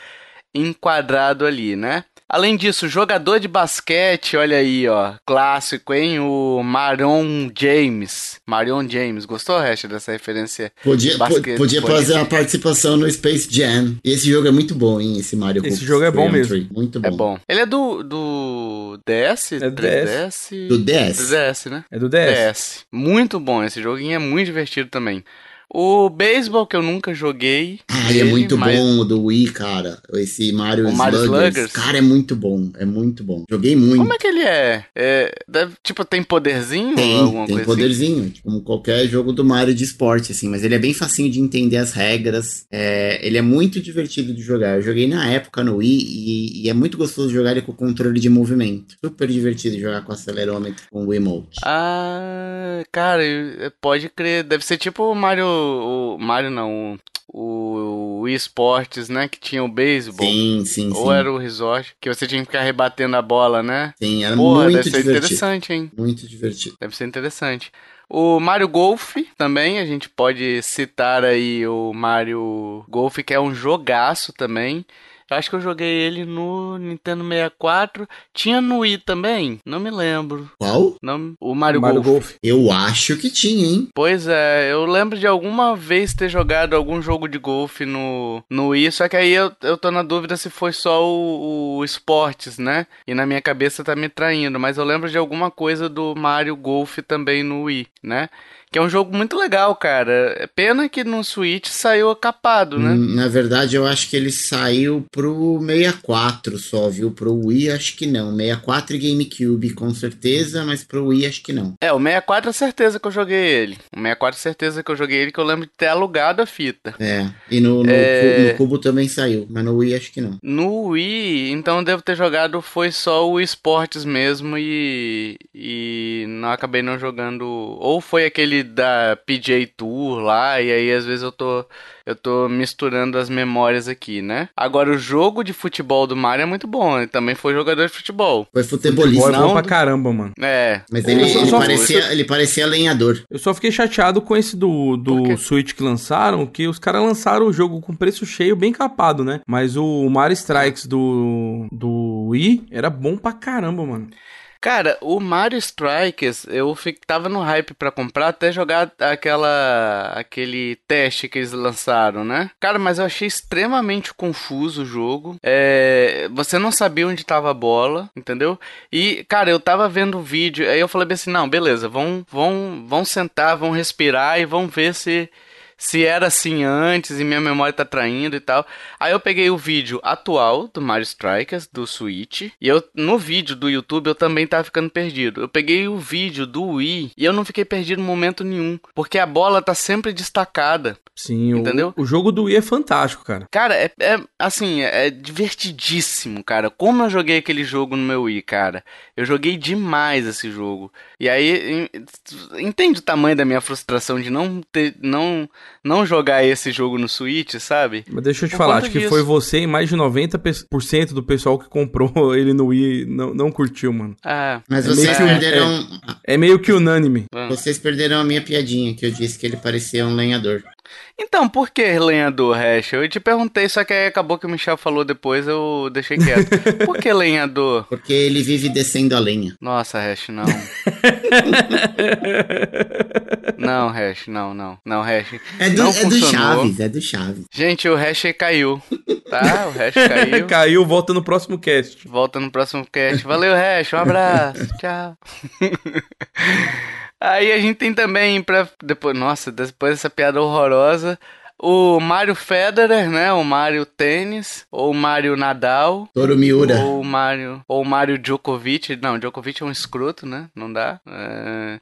enquadrado ali, né? Além disso, jogador de basquete, olha aí, ó, clássico, hein? O Marion James. Marion James, gostou, Reche, dessa referência? Podia, basquete, podia fazer uma participação no Space Jam. Esse jogo é muito bom, hein? Esse Mario Golf. Esse jogo é bom mesmo. Muito bom. É bom. Ele é do, do D S? É do D S. Do D S. Do D S, né? É do D S. D S. Muito bom, esse joguinho é muito divertido também. O beisebol que eu nunca joguei. Ah, dele, é muito mas... bom o do Wii, cara. Esse Mario, o Mario Sluggers. Sluggers. Cara, é muito bom. É muito bom. Joguei muito. Como é que ele é? é deve, tipo, tem poderzinho? Tem, ou alguma tem coisa poderzinho. Assim? Como qualquer jogo do Mario de esporte, assim. Mas ele é bem facinho de entender as regras. É, ele é muito divertido de jogar. Eu joguei na época no Wii e, e é muito gostoso jogar ele com o controle de movimento. Super divertido de jogar com o acelerômetro, com o Wiimote. Ah, cara, pode crer. Deve ser tipo o Mario... O, o Mario não, o, o eSports, né, que tinha o beisebol. Sim, sim, Ou sim. era o resort, que você tinha que ficar rebatendo a bola, né? Sim, era Porra, muito divertido. Deve ser interessante, hein? Muito divertido. Deve ser interessante. O Mario Golf também, a gente pode citar aí o Mario Golf, que é um jogaço também. Eu acho que eu joguei ele no Nintendo sessenta e quatro. Tinha no Wii também? Não me lembro. Qual? Não, o Mario, Mario Golf. Golf. Eu acho que tinha, hein? Pois é, eu lembro de alguma vez ter jogado algum jogo de golfe no, no Wii, só que aí eu, eu tô na dúvida se foi só o, o esportes, né? E na minha cabeça tá me traindo, mas eu lembro de alguma coisa do Mario Golf também no Wii, né? Que é um jogo muito legal, cara. Pena que no Switch saiu capado, né? Na verdade, eu acho que ele saiu pro sessenta e quatro só, viu? Pro Wii, acho que não. sessenta e quatro e GameCube, com certeza, mas pro Wii, acho que não. É, o sessenta e quatro é certeza que eu joguei ele. O sessenta e quatro é certeza que eu joguei ele, que eu lembro de ter alugado a fita. É, e no, no, é... Cubo, no Cubo também saiu, mas no Wii, acho que não. No Wii, então, eu devo ter jogado foi só o esportes mesmo e, e não acabei não jogando... Ou foi aquele da P G A Tour lá, e aí às vezes eu tô, eu tô misturando as memórias aqui, né? Agora, o jogo de futebol do Mario é muito bom, ele também foi jogador de futebol. Foi futebolista. Foi bom pra caramba, mano. É. Mas ele, ele, ele, parecia, eu... ele parecia lenhador. Eu só fiquei chateado com esse do, do Switch que lançaram, que os caras lançaram o jogo com preço cheio, bem capado, né? Mas o Mario Strikes do, do Wii era bom pra caramba, mano. Cara, o Mario Strikers, eu fico, tava no hype pra comprar, até jogar aquela, aquele teste que eles lançaram, né? Cara, mas eu achei extremamente confuso o jogo. É, você não sabia onde tava a bola, entendeu? E, cara, eu tava vendo o vídeo, aí eu falei assim, não, beleza, vão, vão, vão sentar, vão respirar e vão ver se... se era assim antes e minha memória tá traindo e tal. Aí eu peguei o vídeo atual do Mario Strikers, do Switch, e eu no vídeo do YouTube eu também tava ficando perdido. Eu peguei o vídeo do Wii e eu não fiquei perdido em momento nenhum, porque a bola tá sempre destacada. Sim, entendeu? O, o jogo do Wii é fantástico, cara. Cara, é, é assim, é divertidíssimo, cara. Como eu joguei aquele jogo no meu Wii, cara. Eu joguei demais esse jogo. E aí, entende o tamanho da minha frustração de não ter, não, não jogar esse jogo no Switch, sabe? Mas deixa eu te Por falar, acho disso. que foi você e mais de noventa por cento do pessoal que comprou ele no Wii não, não curtiu, mano. Ah, mas é vocês perderam... É, é meio que unânime. Vocês perderam a minha piadinha, que eu disse que ele parecia um lenhador. Então, por que lenhador, Reche? Eu te perguntei, só que aí acabou que o Michel falou depois, eu deixei quieto. Por que lenhador? Porque ele vive descendo a lenha. Nossa, Reche, não. Não, Reche, não, não. Não, Reche. É do, não é do Chaves, é do Chaves. Gente, o Reche caiu, tá? O Reche caiu. Caiu, volta no próximo cast. Volta no próximo cast. Valeu, Reche, um abraço, tchau. Aí a gente tem também, pra depois, nossa, depois dessa piada horrorosa, o Mario Federer, né? O Mario Tênis, ou o Mario Nadal. Toro Miura. Ou o Mario, ou o Mario Djokovic. Não, Djokovic é um escroto, né? Não dá. É...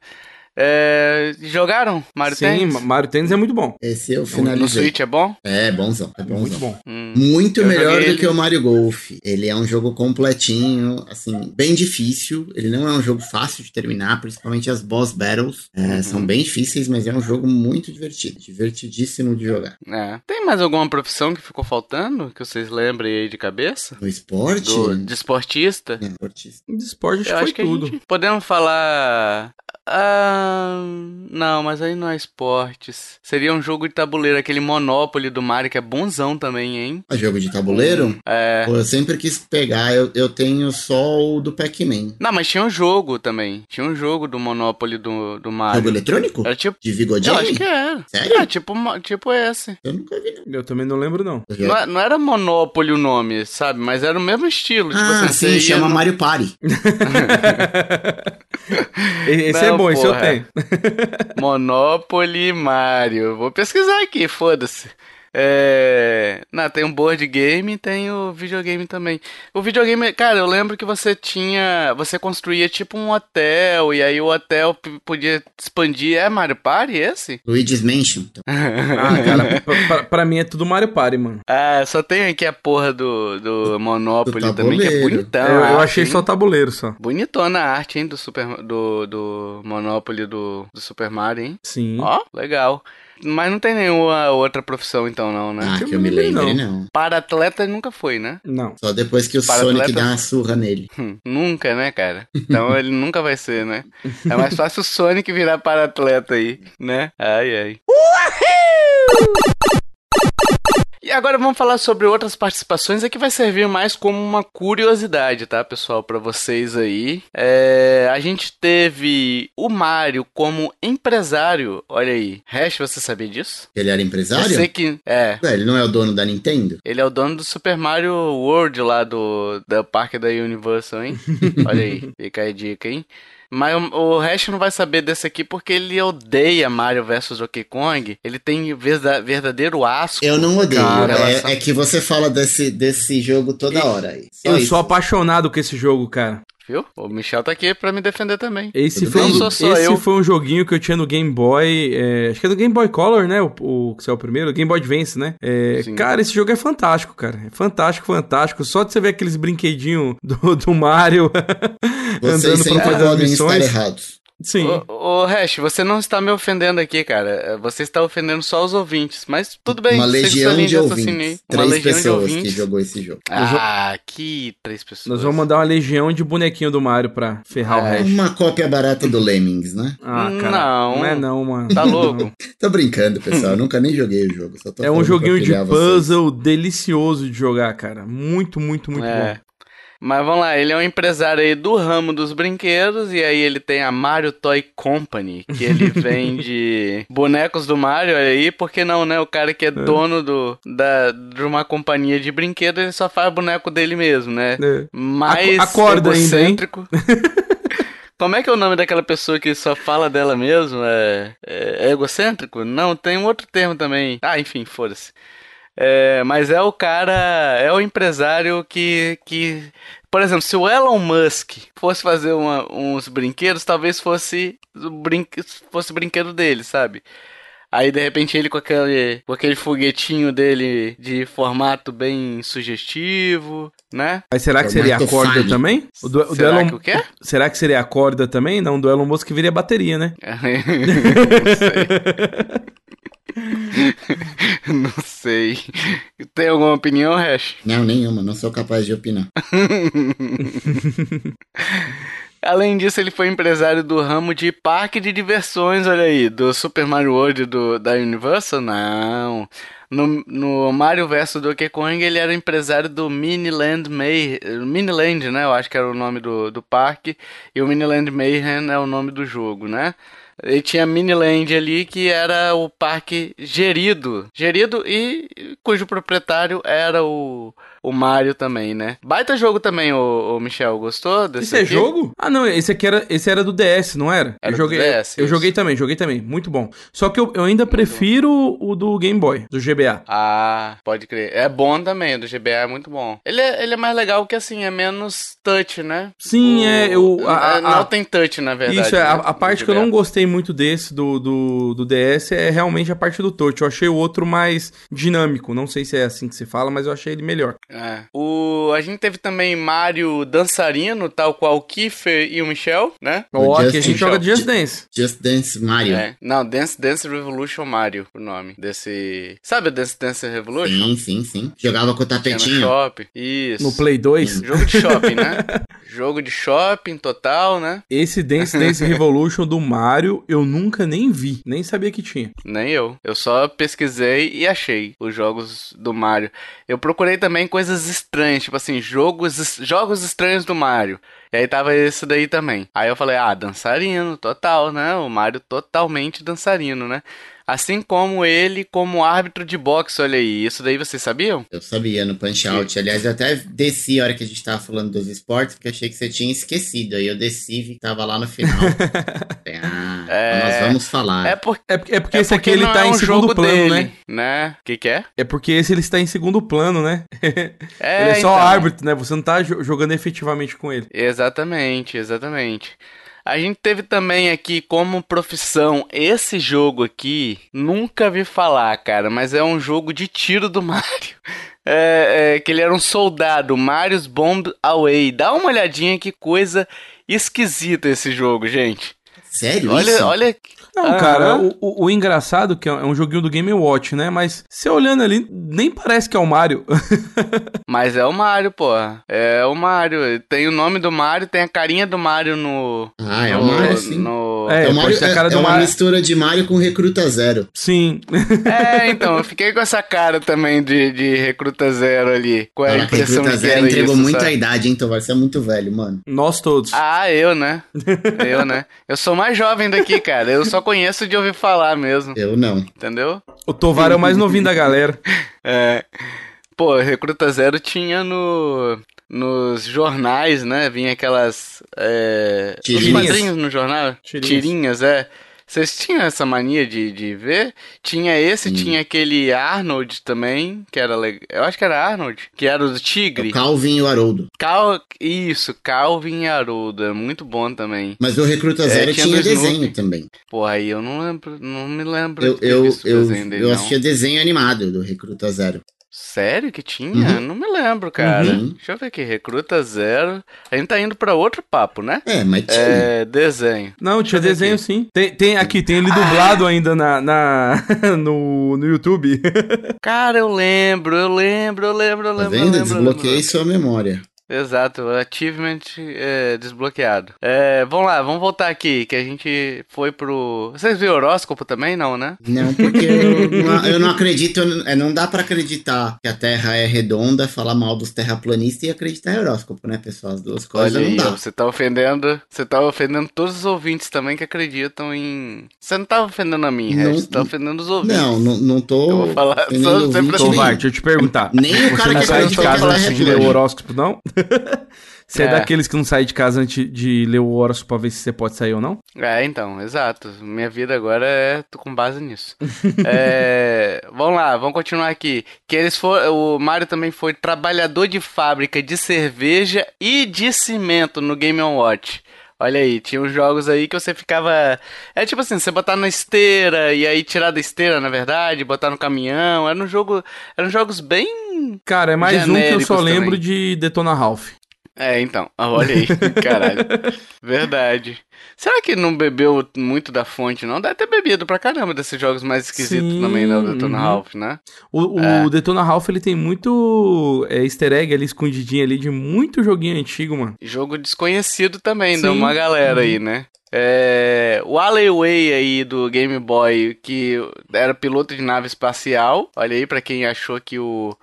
É, jogaram Mario Tênis? Sim, Mario Tênis é muito bom. Esse eu finalizei. No Switch é bom? É, bonzão. É bonzão. Muito bom. Hum, muito melhor do ele... que o Mario Golf. Ele é um jogo completinho, assim, bem difícil. Ele não é um jogo fácil de terminar, principalmente as boss battles. É, uhum. São bem difíceis, mas é um jogo muito divertido. Divertidíssimo de jogar. É. Tem mais alguma profissão que ficou faltando? Que vocês lembrem aí de cabeça? Do esporte? Do, de esportista? É, esportista. De esporte acho, eu acho que foi tudo. Gente... Podemos falar... Ah, não, mas aí não é esportes. Seria um jogo de tabuleiro, aquele Monopoly do Mario, que é bonzão também, hein? É jogo de tabuleiro? É. Pô, eu sempre quis pegar, eu, eu tenho só o do Pac-Man. Não, mas tinha um jogo também. Tinha um jogo do Monopoly do, do Mario. Jogo eletrônico? Era tipo... De Vigodinho? Eu acho que era. Sério? É, tipo, tipo esse. Eu nunca vi, não. Eu também não lembro, não. Não, não era Monopoly o nome, sabe? Mas era o mesmo estilo. Tipo, ah, assim, sim, chama no... Mario Party. Esse não, é bom, porra. Esse eu tenho. Monopoly Mario. Vou pesquisar aqui, foda-se. É... Não, tem um board game e tem o videogame também. O videogame, cara, eu lembro que você tinha... Você construía tipo um hotel e aí o hotel p- podia expandir. É Mario Party esse? Luigi's Mansion. Então. Ah, cara, pra, pra, pra mim é tudo Mario Party, mano. Ah, só tem aqui a porra do, do Monopoly do também, que é bonitão. Eu, eu achei arte, só tabuleiro, só. Bonitona a arte, hein, do, super, do, do Monopoly do, do Super Mario, hein? Sim. Ó, legal. Mas não tem nenhuma outra profissão, então, não, né? Ah, que eu me lembre, não. não. Para-atleta nunca foi, né? Não. Só depois que o Para-atleta... Sonic dá uma surra nele. Hum, nunca, né, cara? Então ele nunca vai ser, né? É mais fácil o Sonic virar para-atleta aí, né? Ai, ai. Uhul! E agora vamos falar sobre outras participações, é que vai servir mais como uma curiosidade, tá, pessoal, pra vocês aí. É, a gente teve o Mario como empresário, olha aí. Hash, você sabia disso? Ele era empresário? Eu sei que... É. Ué, ele não é o dono da Nintendo? Ele é o dono do Super Mario World lá do, do parque da Universal, hein? Olha aí, fica aí a dica, hein? Mas o Hash não vai saber desse aqui porque ele odeia Mario versus. Donkey Kong. Ele tem verdadeiro asco. Eu não odeio. É, é que você fala desse, desse jogo toda isso, hora. Só eu isso. sou apaixonado com esse jogo, cara. Viu? O Michel tá aqui pra me defender também. Esse, foi um, só, só esse eu. foi um joguinho que eu tinha no Game Boy, é, acho que é do Game Boy Color, né? O, o que é o primeiro, Game Boy Advance, né? É, cara, esse jogo é fantástico, cara. É fantástico, fantástico. Só de você ver aqueles brinquedinhos do, do Mario andando pra fazer as missões. Sim. Ô, Reche, você não está me ofendendo aqui, cara. Você está ofendendo só os ouvintes. Mas tudo bem. Uma legião de ouvintes. Três legião pessoas de ouvintes. que jogou esse jogo. Ah, jo... que três pessoas. Nós vamos mandar uma legião de bonequinho do Mario pra ferrar ah, o Reche. Uma cópia barata do Lemmings, né? Ah, cara. Não. Não é não, mano. Tá louco? Tô brincando, pessoal. Eu nunca nem joguei o jogo. Só tô é um joguinho de puzzle vocês. delicioso de jogar, cara. Muito, muito, muito é. bom. Mas vamos lá, ele é um empresário aí do ramo dos brinquedos, e aí ele tem a Mario Toy Company, que ele vende bonecos do Mario, olha aí, porque não, né? O cara que é, é. dono do, da, de uma companhia de brinquedos, ele só faz boneco dele mesmo, né? É. Mais Ac- egocêntrico. Ainda, Como é que é o nome daquela pessoa que só fala dela mesmo? É, é, é egocêntrico? Não, tem um outro termo também. Ah, enfim, foda-se. É, mas é o cara, é o empresário que, que... Por exemplo, se o Elon Musk fosse fazer uma, uns brinquedos, talvez fosse o brinque, fosse brinquedo dele, sabe? Aí, de repente, ele com aquele, com aquele foguetinho dele de formato bem sugestivo, né? Mas será que seria a corda também? O do, o será do Elon, que o quê? Será que seria a corda também? Não, do Elon Musk viria bateria, né? Não sei. Não sei. Tem alguma opinião, Reche? Não, nenhuma. Não sou capaz de opinar. Além disso, ele foi empresário do ramo de parque de diversões, olha aí, do Super Mario World do, da Universal? Não. No, no Mario versus. Donkey Kong, ele era empresário do Miniland Mayhem, Miniland, né, eu acho que era o nome do, do parque, e o Miniland Mayhem é o nome do jogo, né? E tinha Miniland ali, que era o parque gerido, gerido e cujo proprietário era o, o Mario também, né? Baita jogo também, o, o Michel, gostou desse Esse aqui? É jogo? Ah, não, esse aqui era, esse era do D S, não era? Era eu joguei, do D S. Eu, eu joguei também, joguei também, muito bom. Só que eu, eu ainda muito prefiro bom. O do Game Boy, do G B A. Ah, pode crer. É bom também, o do G B A é muito bom. Ele é, ele é mais legal que assim, é menos touch, né? Sim, o, é... Eu, a, a, não tem touch, na verdade. Isso, é, né? a, a parte que eu não gostei muito desse do, do, do D S é realmente a parte do touch. Eu achei o outro mais dinâmico. Não sei se é assim que se fala, mas eu achei ele melhor. É. O, a gente teve também Mario dançarino, tal qual o Kiefer e o Michel, né? O aqui Just, a gente Michel. Joga Just Dance. Just Dance Mario. É. Não, Dance Dance Revolution Mario, o nome desse... Sabe o Dance Dance Revolution? Sim, sim, sim. Jogava com o tapetinho. No shopping. Isso. No Play dois. Jogo de shopping, né? Jogo de shopping total, né? Esse Dance Dance Revolution do Mario eu nunca nem vi, nem sabia que tinha. Nem eu. Eu só pesquisei e achei os jogos do Mario. Eu procurei também coisas estranhas, tipo assim, jogos, jogos estranhos do Mario. E aí tava esse daí também. Aí eu falei, ah, dançarino, total, né? O Mario totalmente dançarino, né? Assim como ele, como árbitro de boxe, olha aí. Isso daí vocês sabiam? Eu sabia, no Punch-Out. Aliás, eu até desci a hora que a gente tava falando dos esportes, porque eu achei que você tinha esquecido. Aí eu desci e vi que tava lá no final. Ah, é... nós vamos falar. É, por... é, porque, é porque esse aqui ele tá é um em segundo plano, dele, né? Né? O que que é? É porque esse ele está em segundo plano, né? É, ele é só então... árbitro, né? Você não tá jogando efetivamente com ele. Exatamente, exatamente. A gente teve também aqui como profissão esse jogo aqui, nunca vi falar, cara, mas é um jogo de tiro do Mario. É, é, que ele era um soldado, Mario's Bomb Away. Dá uma olhadinha que coisa esquisita esse jogo, gente. Sério olha, isso? Olha... Não, ah, cara, o, o, o engraçado que é um joguinho do Game Watch, né? Mas você olhando ali, nem parece que é o Mario. Mas é o Mario, pô. É o Mario. Tem o nome do Mario, tem a carinha do Mario no... Ah, no, é o Mario, no, sim. No... É, é, o Mario, a cara é, do é uma Mario. Mistura de Mario com Recruta Zero. Sim. É, então, eu fiquei com essa cara também de, de Recruta Zero ali. Qual é a impressão que era isso, Recruta Zero entregou muita idade, hein, Tovar? Você é muito velho, mano. Nós todos. Ah, eu, né? Eu, né? Eu sou mais jovem daqui, cara. Eu só conheço de ouvir falar mesmo. Eu não. Entendeu? O Tovar é o mais novinho da galera. É. Pô, Recruta Zero tinha no... nos jornais, né? Vinha aquelas... É... Tirinhas. Os padrinhos no jornal. Tirinhas, Tirinhas é. Vocês tinham essa mania de, de ver? Tinha esse, hum. tinha aquele Arnold também, que era legal. Eu acho que era Arnold, que era do Tigre. O Calvin e o Haroldo. Cal... Isso, Calvin e Haroldo, é muito bom também. Mas o Recruta Zero é, tinha, tinha desenho Snoopy. Também. Pô, aí eu não lembro, não me lembro. Eu, de ter eu, visto eu, desenho dele, eu assistia desenho animado do Recruta Zero. Sério que tinha? Uhum. Não me lembro, cara. Uhum. Deixa eu ver aqui. Recruta Zero. A gente tá indo pra outro papo, né? É, mas tinha. É, desenho. Não, tinha desenho aqui. Sim. Tem, tem aqui, tem ele dublado ah. ainda na, na, no, no YouTube. Cara, eu lembro, eu lembro, eu lembro, eu lembro. Tá vendo? Eu lembro, desbloqueei eu lembro. Sua memória. Exato, achievement é, desbloqueado. É, vamos lá, vamos voltar aqui, que a gente foi pro... Vocês viram o horóscopo também? Não, né? Não, porque eu, não, eu não acredito, não dá pra acreditar que a Terra é redonda, falar mal dos terraplanistas e acreditar em horóscopo, né, pessoal? As duas coisas Olha não aí, dá. Você tá ofendendo, você tá ofendendo todos os ouvintes também que acreditam em... Você não tá ofendendo a mim, não, você tá ofendendo os ouvintes. Não, não, não tô... Eu vou falar só sempre assim. Deixa eu te perguntar. Nem o cara que acredita que ela é redonda. Você não sai de casa assim, ler o horóscopo, não? Você é. é daqueles que não sai de casa antes de ler o horóscopo pra ver se você pode sair ou não? É, então, exato. Minha vida agora é... tô com base nisso. é... Vamos lá, vamos continuar aqui. Que eles foram... O Mario também foi trabalhador de fábrica de cerveja e de cimento no Game and Watch. Olha aí, tinha uns jogos aí que você ficava... É tipo assim, você botar na esteira e aí tirar da esteira, na verdade, botar no caminhão. Era um jogo... Eram jogos bem... Cara, é mais um que eu só lembro também. De Detona Ralph. É, então. Olha aí, caralho. Verdade. Será que não bebeu muito da fonte, não? Deve ter bebido pra caramba desses jogos mais esquisitos. Sim, também, né? O Detona uhum. Ralph, né? O, o é. Detona Ralph, ele tem muito é, easter egg ali, escondidinho ali, de muito joguinho antigo, mano. Jogo desconhecido também, de uma galera uhum. aí, né? É, o Alleyway aí do Game Boy, que era piloto de nave espacial. Olha aí, pra quem achou que o...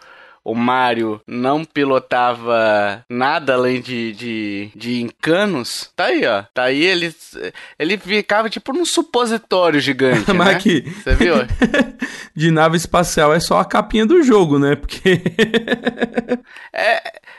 O Mario não pilotava nada além de, de, de encanos. Tá aí, ó. Tá aí, ele, ele ficava tipo num supositório gigante, mas né? Aqui, você viu? De nave espacial é só a capinha do jogo, né? Porque... é,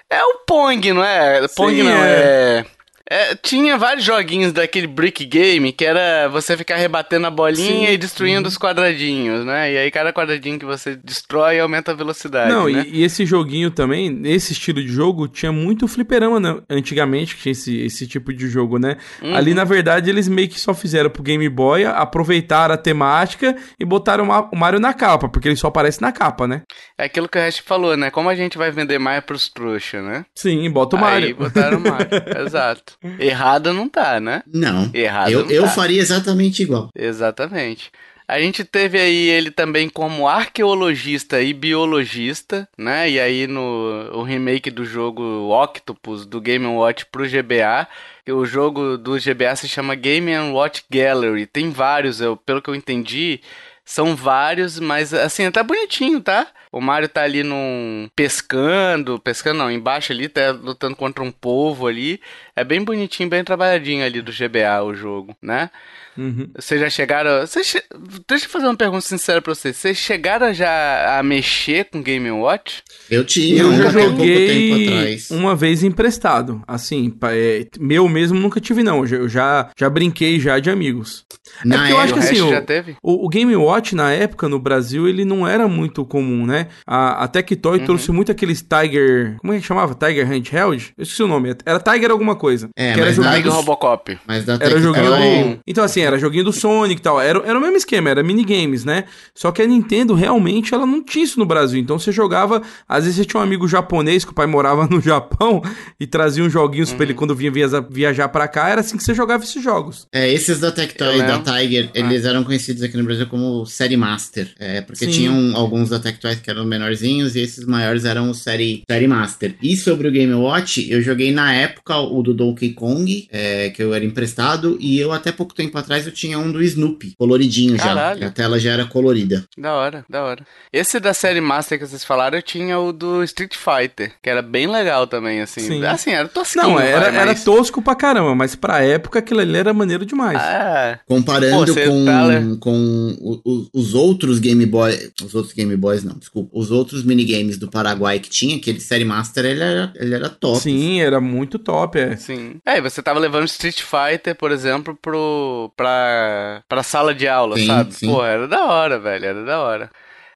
é o Pong, não é? Pong Sim, não, é... é... É, tinha vários joguinhos daquele Brick Game, que era você ficar rebatendo a bolinha Sim. e destruindo os quadradinhos, né? E aí cada quadradinho que você destrói aumenta a velocidade, Não, né? e, e esse joguinho também, esse estilo de jogo, tinha muito fliperama, né? Antigamente, que tinha esse, esse tipo de jogo, né? Uhum. Ali, na verdade, eles meio que só fizeram pro Game Boy, aproveitaram a temática e botaram o Mario na capa, porque ele só aparece na capa, né? É aquilo que o Reche falou, né? Como a gente vai vender mais pros trouxas, né? Sim, bota o Mario. Aí botaram o Mario, exato. Errado não tá, né? Não. Errado eu, não eu tá. faria exatamente igual. Exatamente. A gente teve aí ele também como arqueologista e biologista, né? E aí no o remake do jogo Octopus, do Game and Watch pro G B A... O jogo do G B A se chama Game and Watch Gallery. Tem vários, eu, pelo que eu entendi... São vários, mas assim, tá bonitinho, tá? O Mario tá ali num... pescando, pescando não, embaixo ali, tá lutando contra um povo ali. É bem bonitinho, bem trabalhadinho ali do G B A o jogo, né? Uhum. Vocês já chegaram... Vocês che... Deixa eu fazer uma pergunta sincera pra vocês. Vocês chegaram já a mexer com Game and Watch? Eu tinha, eu já joguei pouco tempo atrás. Uma vez emprestado, assim, é... meu mesmo nunca tive não, eu já, já brinquei já de amigos. Na é porque eu acho que assim, o, já teve? O, o Game and Watch na época, no Brasil, ele não era muito comum, né? A, a Tectoy uhum. trouxe muito aqueles Tiger... Como é que chamava? Tiger Handheld? Eu esqueci o nome. Era Tiger alguma coisa. É, que mas era Tiger dos... Robocop. Mas da era joguinho do... Então, assim, era joguinho do Sonic e tal. Era, era o mesmo esquema, era minigames, né? Só que a Nintendo, realmente, ela não tinha isso no Brasil. Então, você jogava... Às vezes, você tinha um amigo japonês, que o pai morava no Japão, e trazia uns joguinhos uhum. pra ele quando vinha viajar pra cá. Era assim que você jogava esses jogos. É, esses da Tectoy e da Tiger, ah. eles eram conhecidos aqui no Brasil como série Master, é, porque Sim. tinham alguns da Tectoy que eram menorzinhos e esses maiores eram série, série Master. E sobre o Game Watch, eu joguei na época o do Donkey Kong, é, que eu era emprestado, e eu até pouco tempo atrás eu tinha um do Snoopy, coloridinho. Caralho. Já, a tela já era colorida. Da hora, da hora. Esse da série Master que vocês falaram, eu tinha o do Street Fighter, que era bem legal também, assim. Sim. Assim, era tosquinho. Não, era, era tosco pra caramba, mas pra época aquilo ali era maneiro demais. Ah. Comparando Pô, com, tá, né? com o os outros Game Boy... Os outros Game Boys, não, desculpa. Os outros minigames do Paraguai que tinha, aquele Série Master, ele era, ele era top. Sim, assim. Era muito top, é. Sim. É, você tava levando Street Fighter, por exemplo, pro, pra, pra sala de aula, sim, sabe? Sim. Pô, era da hora, velho, era da hora.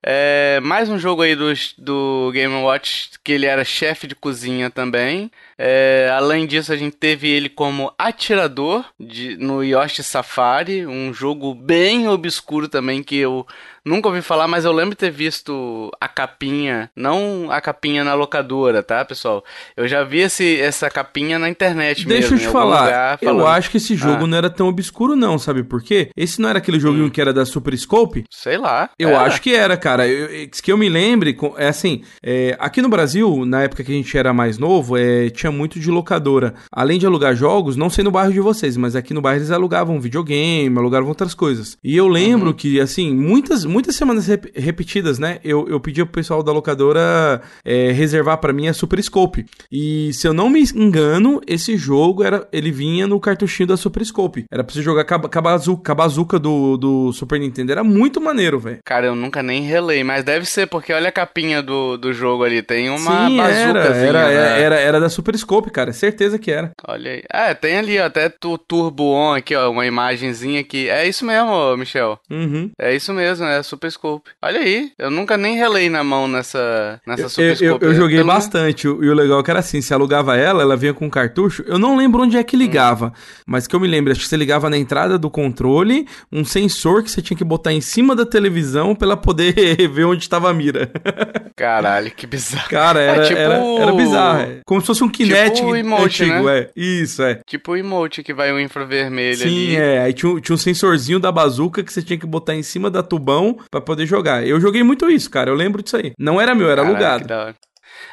É, mais um jogo aí do, do Game and Watch, que ele era chefe de cozinha também. É, além disso, a gente teve ele como atirador de, no Yoshi Safari, um jogo bem obscuro também, que eu nunca ouvi falar, mas eu lembro de ter visto a capinha, não a capinha na locadora, tá, pessoal? Eu já vi esse, essa capinha na internet Deixa mesmo. Deixa eu te falar, lugar, eu acho que esse jogo ah. não era tão obscuro não, sabe por quê? Esse não era aquele joguinho hum. que era da Super Scope? Sei lá. Eu era. acho que era, cara. Eu, que eu me lembre, é assim, é, aqui no Brasil, na época que a gente era mais novo, é, tinha tinha muito de locadora. Além de alugar jogos, não sei no bairro de vocês, mas aqui no bairro eles alugavam videogame, alugavam outras coisas. E eu lembro uhum. que, assim, muitas, muitas semanas rep- repetidas, né? Eu, eu pedia pro pessoal da locadora é, reservar pra mim a Super Scope. E se eu não me engano, esse jogo era, ele vinha no cartuchinho da Super Scope. Era pra você jogar cabazuca, cabazuca do, do Super Nintendo. Era muito maneiro, velho. Cara, eu nunca nem relei, mas deve ser, porque olha a capinha do, do jogo ali. Tem uma Sim, bazuca. Era, era, né? era, era da Super Scope, cara. Certeza que era. Olha aí. Ah, tem ali, ó, até tu, Turbo On aqui, ó. Uma imagenzinha aqui. É isso mesmo, Michel. Uhum. É isso mesmo, é a Super Scope. Olha aí. Eu nunca nem relei na mão nessa, nessa eu, Super eu, Scope. Eu, eu joguei Pelo bastante. Meu... E o legal que era assim, se alugava ela, ela vinha com um cartucho. Eu não lembro onde é que ligava. Hum. Mas que eu me lembro, acho que você ligava na entrada do controle, um sensor que você tinha que botar em cima da televisão pra ela poder ver onde estava a mira. Caralho, que bizarro. Cara, era, é, tipo... era, era bizarro. É. Como se fosse um Kinetic tipo emote, antigo, né? É. Isso, é. Tipo o emote que vai um infravermelho Sim, ali. Sim, é. Aí tinha, tinha um sensorzinho da bazuca que você tinha que botar em cima da tubão pra poder jogar. Eu joguei muito isso, cara. Eu lembro disso aí. Não era meu, era Caraca, alugado. Que da hora.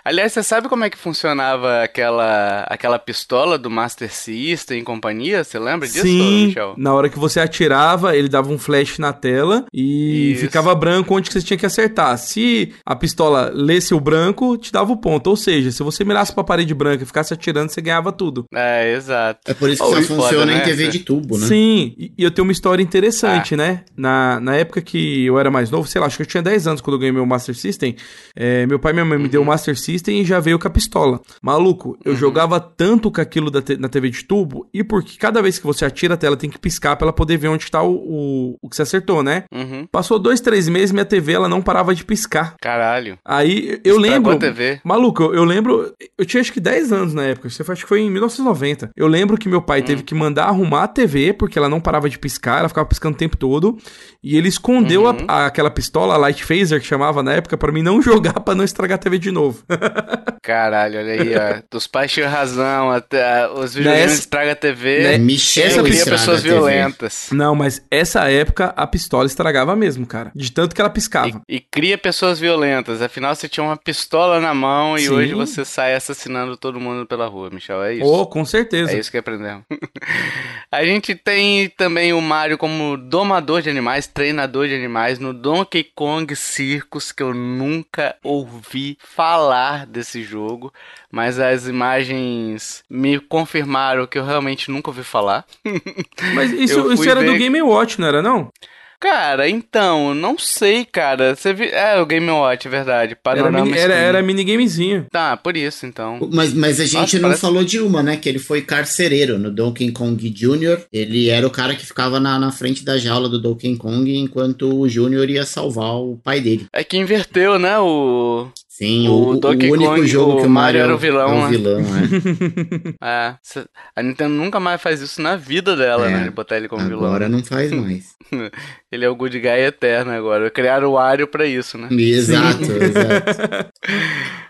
Aliás, você sabe como é que funcionava aquela, aquela pistola do Master System e companhia? Você lembra disso, Sim, Michel? Na hora que você atirava, ele dava um flash na tela e Isso. ficava branco onde você tinha que acertar. Se a pistola lesse o branco, te dava o ponto. Ou seja, se você mirasse pra parede branca e ficasse atirando, você ganhava tudo. É, exato. É por isso que oh, só funciona em T V de tubo, né? Sim, e eu tenho uma história interessante, ah. né? Na, na época que eu era mais novo, sei lá, acho que eu tinha dez anos quando eu ganhei meu Master System, é, meu pai e minha mãe uhum. me deu o Master System e já veio com a pistola. Maluco, eu uhum. jogava tanto com aquilo da te- na T V de tubo, e porque cada vez que você atira a tela tem que piscar pra ela poder ver onde tá o, o, o que você acertou, né? Uhum. Passou dois, três meses, minha T V ela não parava de piscar. Caralho. Aí eu Estragou lembro... a T V. Maluco, eu, eu lembro... Eu tinha acho que dez anos na época, acho que foi em mil novecentos e noventa. Eu lembro que meu pai uhum. teve que mandar arrumar a T V, porque ela não parava de piscar, ela ficava piscando o tempo todo, e ele escondeu uhum. a, a, aquela pistola, a Light Phaser que chamava na época, pra mim não jogar, pra não estragar a T V de novo. Caralho, olha aí, ó. Dos pais tinham razão, até, os videogames essa... estragam a T V. Né? Michel cria pessoas violentas. Não, mas essa época a pistola estragava mesmo, cara. De tanto que ela piscava. E, e cria pessoas violentas. Afinal, você tinha uma pistola na mão e Sim. hoje você sai assassinando todo mundo pela rua, Michel. É isso. Oh, com certeza. É isso que aprendemos. A gente tem também o Mario como domador de animais, treinador de animais no Donkey Kong Circus, que eu nunca ouvi falar. falar desse jogo, mas as imagens me confirmaram que eu realmente nunca ouvi falar. Mas isso, isso era ver... do Game Watch, não era não? Cara, então, não sei, cara. Você vi... É, o Game Watch, é verdade. Era, mini, era, era minigamezinho. Tá, por isso, então. Mas, mas a gente Nossa, não parece... falou de uma, né? Que ele foi carcereiro no Donkey Kong Júnior Ele era o cara que ficava na, na frente da jaula do Donkey Kong enquanto o Júnior ia salvar o pai dele. É que inverteu, né? O... Sim, o, o, Donkey o único Kong, jogo o que o Mario era o vilão, é. Um vilão, é. é. A Nintendo nunca mais faz isso na vida dela, é, né? De botar ele como agora vilão. Agora não faz mais. Ele é o good guy eterno agora. Criaram o Wario pra isso, né? Exato, exato.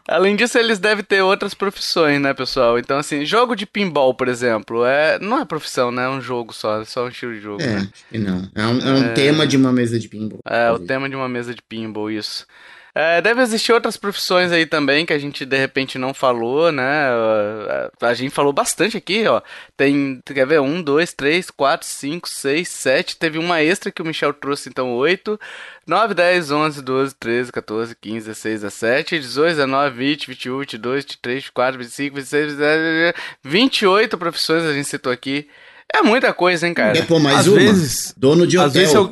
Além disso, eles devem ter outras profissões, né, pessoal? Então, assim, jogo de pinball, por exemplo, é... não é profissão, né? É um jogo só, é só um estilo de jogo. É, né? Acho que não. É um, é um é... tema de uma mesa de pinball. É, o tema de uma mesa de pinball, isso. É, deve existir outras profissões aí também que a gente, de repente, não falou, né? A gente falou bastante aqui, ó. Tem, quer ver? Um, dois, três, quatro, cinco, seis, sete. Teve uma extra que o Michel trouxe, então, oito. nove, dez, onze, doze, treze, quatorze, quinze, dezesseis, dezessete, dezoito, dezenove, vinte, vinte e um, vinte e dois, vinte e três, vinte e quatro, vinte e cinco, vinte e seis, vinte e sete, vinte e oito profissões a gente citou aqui. É muita coisa, hein, cara? É, pô, mais às uma. Vezes, dono de hotel. Às vezes eu...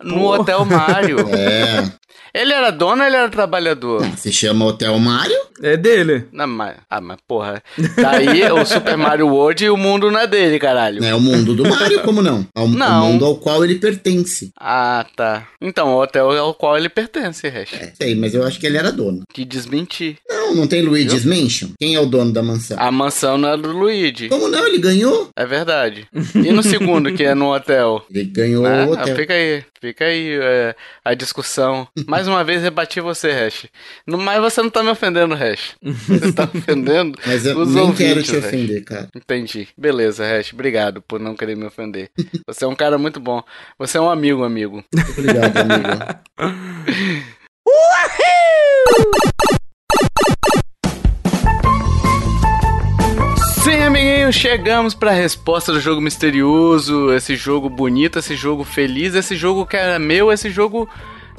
No pô. Hotel Mario. É... Ele era dono ou ele era trabalhador? Se chama Hotel Mario? É dele. Não, mas, ah, mas porra. Daí o Super Mario World e o mundo não é dele, caralho. É o mundo do Mario, como não? É o, não. o mundo ao qual ele pertence. Ah, tá. Então, o hotel é ao qual ele pertence, Reche. É, sei, mas eu acho que ele era dono. Que desmentir. Não, não tem Luigi's Mansion? Quem é o dono da mansão? A mansão não é do Luigi. Como não? Ele ganhou? É verdade. E no segundo, que é no hotel? Ele ganhou ah, o hotel. Fica aí, fica aí é, a discussão. Mas mais uma vez, rebati você, Reche. Mas você não tá me ofendendo, Reche. Você tá ofendendo Mas eu os nem ouvintes, quero te Reche. Ofender, cara. Entendi. Beleza, Reche. Obrigado por não querer me ofender. Você é um cara muito bom. Você é um amigo, amigo. Obrigado, amigo. Uhul! Nintendinho, chegamos pra resposta do jogo misterioso, esse jogo bonito, esse jogo feliz, esse jogo que era meu, esse jogo...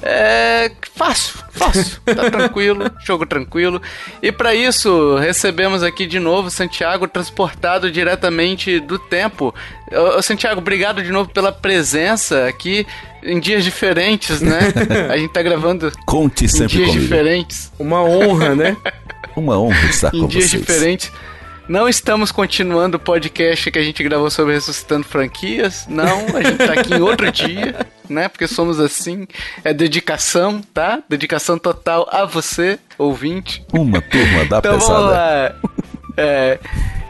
É... fácil, fácil, tá tranquilo, jogo tranquilo. E pra isso, recebemos aqui de novo Santiago, transportado diretamente do tempo. Ô, Santiago, obrigado de novo pela presença aqui em dias diferentes, né? A gente tá gravando Conte em sempre dias comigo. Diferentes. Uma honra, né? Uma honra estar com vocês. Em dias diferentes. Não estamos continuando o podcast que a gente gravou sobre ressuscitando franquias, não, a gente tá aqui em outro dia, né, porque somos assim, é dedicação, tá? Dedicação total a você, ouvinte. Uma turma da então, pesada. Vamos lá. É,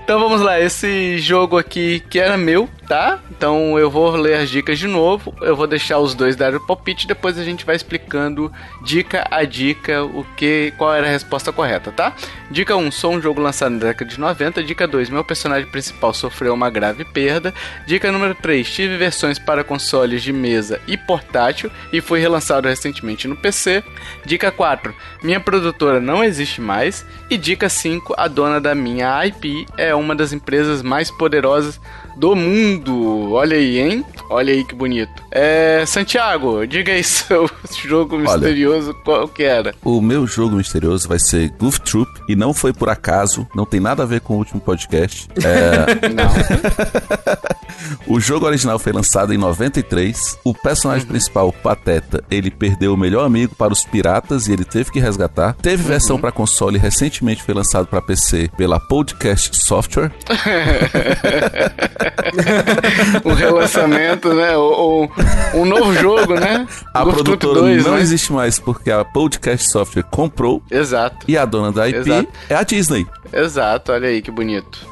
então vamos lá, esse jogo aqui que era meu, tá? Então eu vou ler as dicas de novo, eu vou deixar os dois darem o palpite, depois a gente vai explicando dica a dica o que, qual era a resposta correta, tá? Dica um, sou um jogo lançado na década de noventa. Dica dois, meu personagem principal sofreu uma grave perda. Dica número três, tive versões para consoles de mesa e portátil e foi relançado recentemente no P C. Dica quatro, minha produtora não existe mais. E dica cinco, a dona da minha I P é uma das empresas mais poderosas do mundo. Olha aí, hein? Olha aí que bonito. É, Santiago, diga aí seu jogo Olha, misterioso qual que era. O meu jogo misterioso vai ser Goof Troop, e não foi por acaso, não tem nada a ver com o último podcast. É... não. O jogo original foi lançado em noventa e três. O personagem uhum. principal, o Pateta, ele perdeu o melhor amigo para os piratas e ele teve que resgatar. Teve versão uhum. para console, recentemente foi lançado para P C pela Podcast Software. Um relançamento, né? Ou, ou um novo jogo, né? A Golf produtora dois, não né? existe mais, porque a Podcast Software comprou. Exato. E a dona da I P Exato. É a Disney. Exato, olha aí que bonito.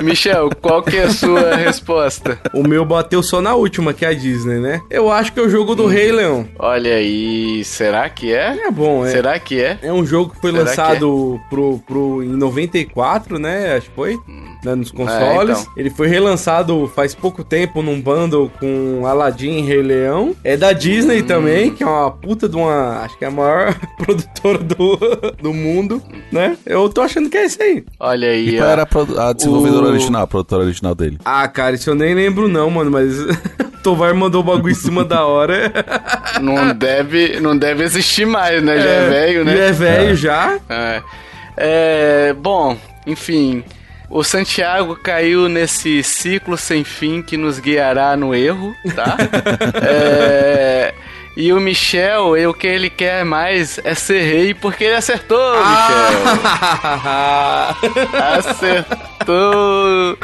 Michel, qual que é a sua resposta? O meu bateu só na última, que é a Disney, né? Eu acho que é o jogo do hum. Rei Leão. Olha aí, será que é? É bom, é. Será que é? É um jogo que foi será lançado que é? pro, pro, em noventa e quatro, né? Acho que foi. Hum. Né, nos consoles. É, então. Ele foi relançado faz pouco tempo num bundle com Aladdin e Rei Leão. É da Disney hum. também, que é uma puta de uma... Acho que é a maior produtora do, do mundo, né? Eu tô achando que é isso aí. Olha aí, e ó. Era a desenvolvedora o... original, a produtora original dele. Ah, cara, isso eu nem lembro não, mano, mas Tovar mandou o bagulho em cima da hora. Não deve, não deve existir mais, né? É, já é velho, né? Já é velho, é. já. É. É, bom, enfim, o Santiago caiu nesse ciclo sem fim que nos guiará no erro, tá? É... E o Michel, o que ele quer mais é ser rei, porque ele acertou, ah! Michel. Acertou.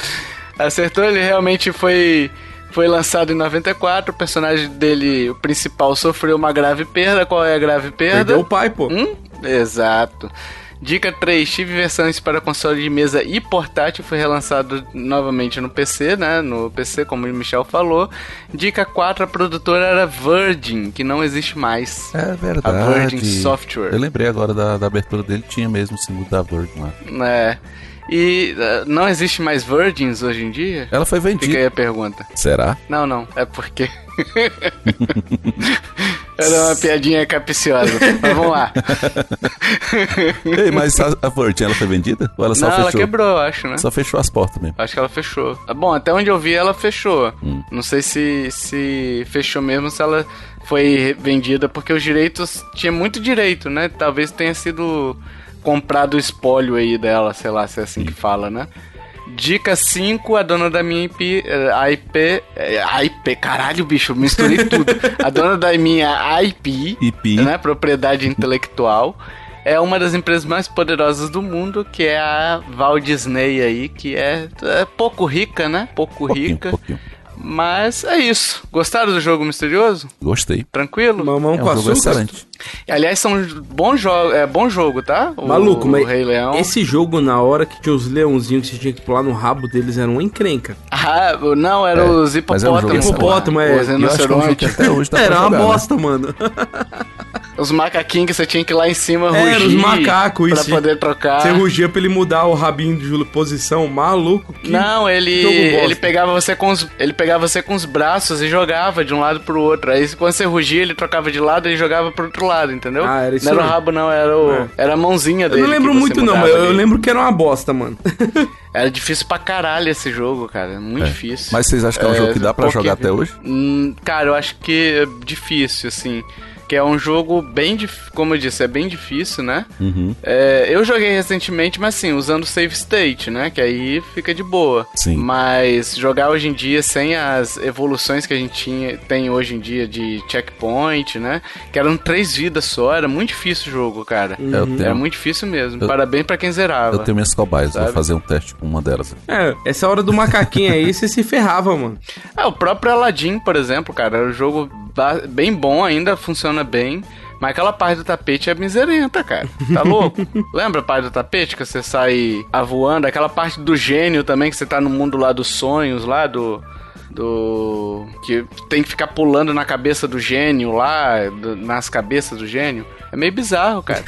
Acertou, ele realmente foi, foi lançado em noventa e quatro, o personagem dele, o principal, sofreu uma grave perda. Qual é a grave perda? Perdeu o pai, pô. Hum? Exato. Dica três, tive versões para console de mesa e portátil, foi relançado novamente no P C, né? No P C, como o Michel falou. Dica quatro, a produtora era Virgin, que não existe mais. É verdade. A Virgin Software. Eu lembrei agora da, da abertura dele, tinha mesmo o símbolo da Virgin lá. É. E uh, não existe mais Virgins hoje em dia? Ela foi vendida. Fica aí a pergunta. Será? Não, não. É porque... Era uma piadinha capiciosa. Mas vamos lá. Ei, mas a, a Virgin, ela foi vendida? Ou ela só não, fechou? Ela quebrou, acho, né? Só fechou as portas mesmo. Acho que ela fechou. Bom, até onde eu vi, ela fechou. Hum. Não sei se, se fechou mesmo, se ela foi vendida, porque os direitos... Tinha muito direito, né? Talvez tenha sido comprado o espólio aí dela, sei lá, se é assim Sim. que fala, né? Dica cinco, a dona da minha I P... I P... I P... Caralho, bicho, misturei tudo. A dona da minha I P, I P, né? Propriedade intelectual, é uma das empresas mais poderosas do mundo, que é a Walt Disney aí, que é, é pouco rica, né? Pouco pouquinho, rica. Pouquinho. Mas é isso. Gostaram do jogo misterioso? Gostei. Tranquilo? Mamão é um com açúcar. Excelente. Aliás, são bons jogos, é bom jogo, tá? O, Maluco, o mas Rei Leão. Esse jogo, na hora que tinha os leãozinhos que você tinha que pular no rabo deles, era uma encrenca. Ah, não, eram é, os hipopótamos. Hipopótamo, é. Um jogo, é. Era uma jogar, bosta, né? Mano. Os macaquinhos que você tinha que ir lá em cima rugir. Era os macacos, isso. Pra poder trocar. Você rugia pra ele mudar o rabinho de posição, maluco. Que não, ele, jogo ele, pegava você com os, ele pegava você com os braços e jogava de um lado pro outro. Aí quando você rugia, ele trocava de lado e jogava pro outro lado, entendeu? Ah, era isso. Não era o rabo, não, era, o, é. era a mãozinha dele. Eu não lembro muito, não, mas eu lembro que era uma bosta, mano. Era difícil pra caralho esse jogo, cara. Muito é. difícil. Mas vocês acham que é um é, jogo que dá pra porque... jogar até hoje? Hum, cara, eu acho que é difícil, assim. Que é um jogo bem difícil, como eu disse, é bem difícil, né? Uhum. É, eu joguei recentemente, mas assim, usando save state, né? Que aí fica de boa. Sim. Mas jogar hoje em dia sem as evoluções que a gente tinha, tem hoje em dia de checkpoint, né? Que eram três vidas só, era muito difícil o jogo, cara. Uhum. Eu tenho... Era muito difícil mesmo. Eu... Parabéns pra quem zerava. Eu tenho minhas cobaias, sabe? Vou fazer um teste com uma delas. É, essa hora do macaquinho aí, você se ferrava, mano. É, o próprio Aladdin, por exemplo, cara, era um jogo bem bom ainda, funciona bem, mas aquela parte do tapete é miserenta, cara. Tá louco? Lembra a parte do tapete que você sai voando? Aquela parte do gênio também, que você tá no mundo lá dos sonhos, lá do... do que tem que ficar pulando na cabeça do gênio lá, do... nas cabeças do gênio. É meio bizarro, cara.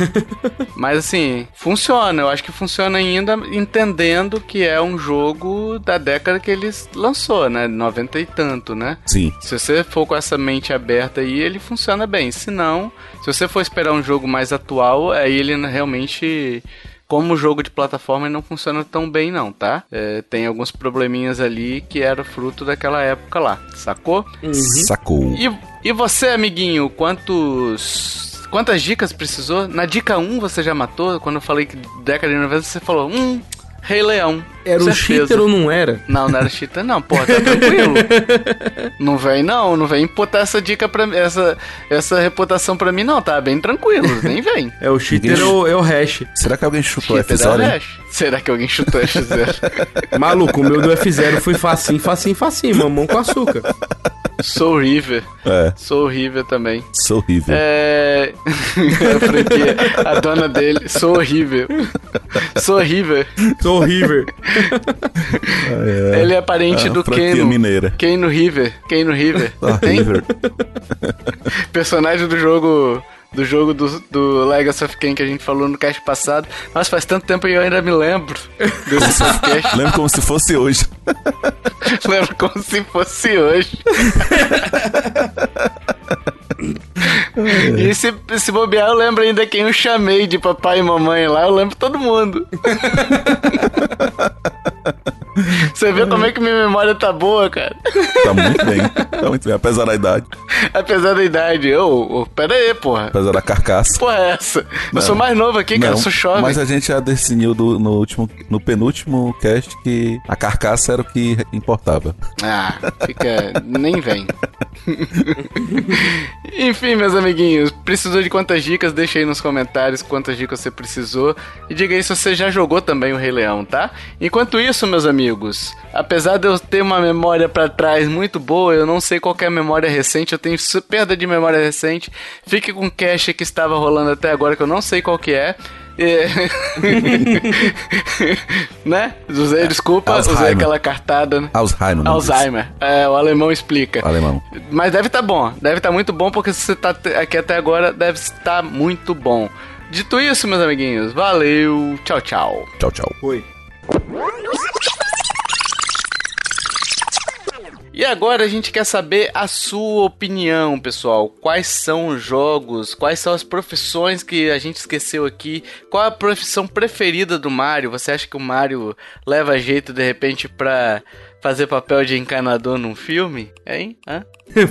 Mas assim, funciona. Eu acho que funciona ainda, entendendo que é um jogo da década que ele lançou, né? noventa e tanto, né? Sim. Se você for com essa mente aberta aí, ele funciona bem. Se não, se você for esperar um jogo mais atual, aí ele realmente... Como jogo de plataforma não funciona tão bem não, tá? É, tem alguns probleminhas ali que era fruto daquela época lá, sacou? Uhum. Sacou. E, e você, amiguinho, quantos... quantas dicas precisou? Na dica um você já matou? Quando eu falei que década de noventa, você falou... Hum, Rei Leão. Era um cheater ou não era? Não, não era cheater não, porra, tá tranquilo. Não vem não, não vem imputar essa dica pra mim, essa, essa reputação pra mim não, tá bem tranquilo, nem vem. É o cheater ou é o hash? Será que alguém chutou F zero? É Será que alguém chutou F zero? Maluco, o meu do F zero foi facinho, facinho, facinho, mamão com açúcar. Soul River. É. Soul River também. Soul River. É... a, a dona dele, Soul River. Soul River. Soul River. Ah, é. Ele é parente ah, do Keino. Mineira. Keino River. Keino River. Ah, tem? River. Personagem do jogo... do jogo do, do Legacy of Kain que a gente falou no cast passado. Nossa, faz tanto tempo e eu ainda me lembro desse podcast. Lembro como se fosse hoje. Lembro como se fosse hoje. E se, se bobear, eu lembro ainda quem eu chamei de papai e mamãe lá. Eu lembro todo mundo. Você vê como é que minha memória tá boa, cara. Tá muito bem, tá muito bem, apesar da idade. Apesar da idade, eu... Oh, oh, pera aí, porra. Apesar da carcaça. Porra é essa? Não. Eu sou mais novo aqui, cara, não, eu sou jovem. Mas a gente já decidiu do, no, último, no penúltimo cast que a carcaça era o que importava. Ah, fica... nem vem. Enfim, meus amiguinhos, precisou de quantas dicas? Deixa aí nos comentários quantas dicas você precisou. E diga aí se você já jogou também o Rei Leão, tá? Enquanto isso, meus amigos, apesar de eu ter uma memória pra trás muito boa, eu não sei qual é a memória recente, eu tenho perda de memória recente. Fique com o cache que estava rolando até agora, que eu não sei qual que é. É. Né? Usei, desculpa, Alzheimer. Usei aquela cartada, né? Alzheimer. Alzheimer. É, o alemão explica. O alemão. Mas deve estar tá bom, deve estar tá muito bom, porque se você tá aqui até agora, deve estar tá muito bom. Dito isso, meus amiguinhos, valeu, tchau, tchau. Tchau, tchau. Oi. E agora a gente quer saber a sua opinião, pessoal. Quais são os jogos, quais são as profissões que a gente esqueceu aqui? Qual é a profissão preferida do Mario? Você acha que o Mario leva jeito, de repente, pra fazer papel de encanador num filme? Hein? Hã?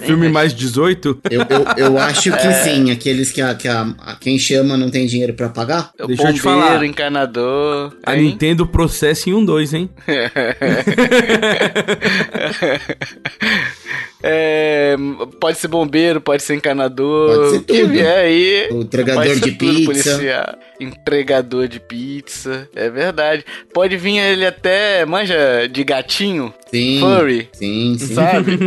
Filme hein, mais dezoito? Eu, eu, eu acho que é. Sim, aqueles que, a, que a, a quem chama não tem dinheiro pra pagar. O Deixa bombeiro, eu te falar. Encanador... A hein? Nintendo processa em um dois, hein? É, pode ser bombeiro, pode ser encanador, pode ser tudo. Que vier aí, entregador de pizza, policial, entregador de pizza, é verdade. Pode vir ele até, manja, de gatinho, sim, furry, sim, sim. Sabe?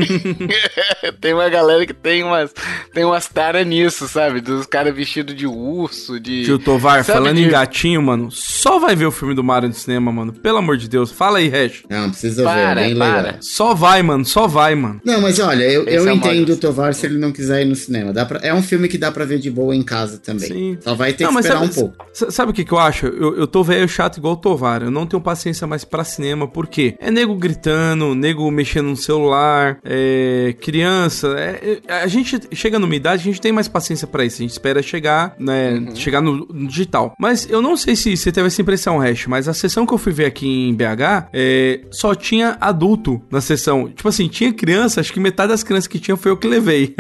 Tem uma galera que tem umas, tem umas taras nisso, sabe? Dos caras vestidos de urso, de... Tio Tovar, sabe, falando de... em gatinho, mano, só vai ver o filme do Mario no cinema, mano, pelo amor de Deus, fala aí, Reche. Não, precisa para, ver, é bem para. Legal. Só vai, mano, só vai, mano. Não, mas ó, olha, eu, eu, é um entendo o Tovar se ele não quiser ir no cinema. Dá pra... É um filme que dá pra ver de boa em casa também. Sim. Só vai ter não, que esperar sabe, um pouco. Sabe o que, que eu acho? Eu, eu tô velho chato igual o Tovar. Eu não tenho paciência mais pra cinema, porque é nego gritando, nego mexendo no celular, é criança. É... A gente chega numa idade, a gente tem mais paciência pra isso. A gente espera chegar, né? Uhum. Chegar no, no digital. Mas eu não sei se você teve essa impressão, Resh, mas a sessão que eu fui ver aqui em B H, é... só tinha adulto na sessão. Tipo assim, tinha criança, acho que metade das crianças que tinha foi eu que levei,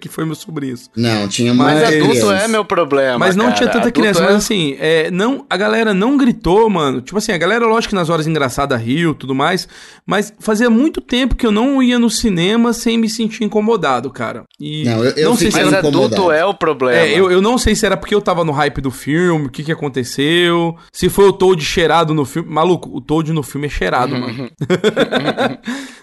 que foi meu sobrinho. Não, tinha mais mas adulto criança. É meu problema, mas não, cara, tinha tanta criança, é... mas assim, é, não, a galera não gritou, mano. Tipo assim, a galera, lógico que nas horas engraçadas riu e tudo mais, mas fazia muito tempo que eu não ia no cinema sem me sentir incomodado, cara. E não, eu, eu não sei se era adulto é o problema. É, eu, eu não sei se era porque eu tava no hype do filme, o que que aconteceu, se foi o Toad cheirado no filme. Maluco, o Toad no filme é cheirado, mano.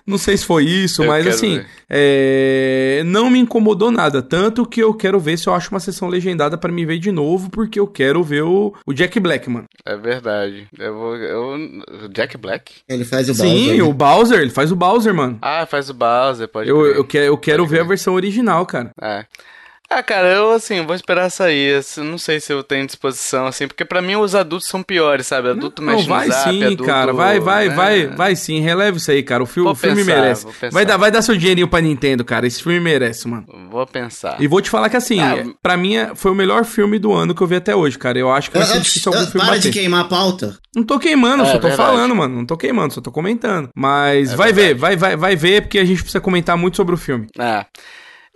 Não sei se foi isso, eu mas assim, é, não me incomodou nada. Tanto que eu quero ver se eu acho uma sessão legendada pra me ver de novo, porque eu quero ver o, o Jack Black, mano. É verdade. Eu vou, eu, o Jack Black? Ele faz o Sim, Bowser. Sim, o Bowser. Ele faz o Bowser, mano. Ah, faz o Bowser, pode eu, ver. Eu, que, eu quero pode ver, ver a versão original, cara. É. Ah, cara, eu, assim, vou esperar sair, assim, não sei se eu tenho disposição, assim, porque pra mim os adultos são piores, sabe, adulto não, mexe não, no zap, sim, adulto... Cara, vai, vai, né? vai, vai sim, releva isso aí, cara, o, fi- o filme pensar, merece. Vai dar, vai dar seu dinheirinho pra Nintendo, cara, esse filme merece, mano. Vou pensar. E vou te falar que, assim, ah, pra mim foi o melhor filme do ano que eu vi até hoje, cara, eu acho que vai ser difícil algum filme bater. Para de queimar a pauta. Não tô queimando, é, só tô verdade. falando, mano, não tô queimando, só tô comentando, mas é vai verdade. ver, vai, vai, vai ver, porque a gente precisa comentar muito sobre o filme. Ah.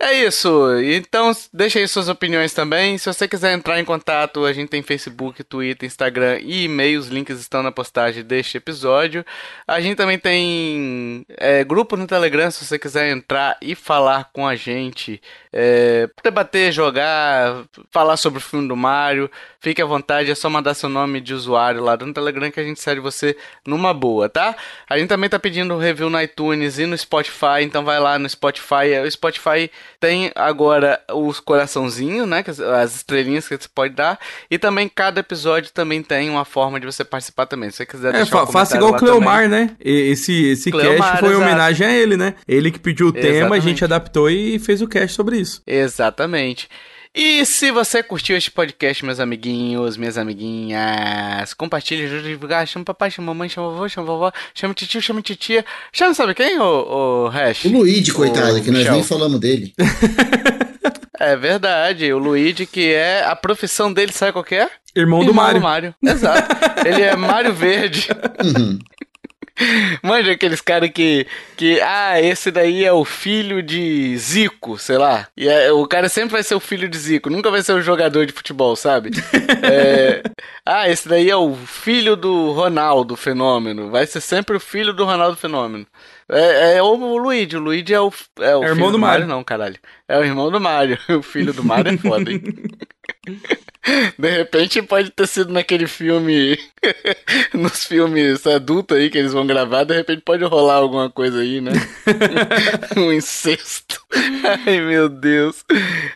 É isso, então deixa aí suas opiniões também, se você quiser entrar em contato, a gente tem Facebook, Twitter, Instagram e e-mail, os links estão na postagem deste episódio. A gente também tem é, grupo no Telegram, se você quiser entrar e falar com a gente, é, debater, jogar, falar sobre o filme do Mario, fique à vontade, é só mandar seu nome de usuário lá no Telegram que a gente segue você numa boa, tá? A gente também tá pedindo review no iTunes e no Spotify, então vai lá no Spotify, o Spotify... Tem agora os coraçãozinhos, né? As estrelinhas que você pode dar. E também cada episódio também tem uma forma de você participar também. Se você quiser deixar é, um faça igual o Cleomar, também. Né? Esse, esse Cleomar, cast foi em homenagem a ele, né? Ele que pediu o Exatamente. tema, a gente adaptou e fez o cast sobre isso. Exatamente. E se você curtiu este podcast, meus amiguinhos, minhas amiguinhas, compartilha, ajuda a divulgar, chama papai, chama mamãe, chama vovô, chama vovó, chama titio, chama titia, chama sabe quem, o Hash? O Luigi, coitado, que nós nem falamos dele. É verdade, o Luigi, que é a profissão dele, sabe qual que é? Irmão, Irmão do Mario. Do Mario. Exato, ele é Mario Verde. Uhum. Manja aqueles caras que, que... Ah, esse daí é o filho de Zico, sei lá. E é, o cara sempre vai ser o filho de Zico. Nunca vai ser um jogador de futebol, sabe? É, ah, esse daí é o filho do Ronaldo Fenômeno. Vai ser sempre o filho do Ronaldo Fenômeno. É, é o, o Luigi. O Luigi é o... É o é filho irmão do Mario. Mario. Não, caralho. É o irmão do Mario. O filho do Mario é foda, hein? De repente pode ter sido naquele filme, nos filmes adultos aí que eles vão gravar, de repente pode rolar alguma coisa aí, né? Um incesto. Ai, meu Deus.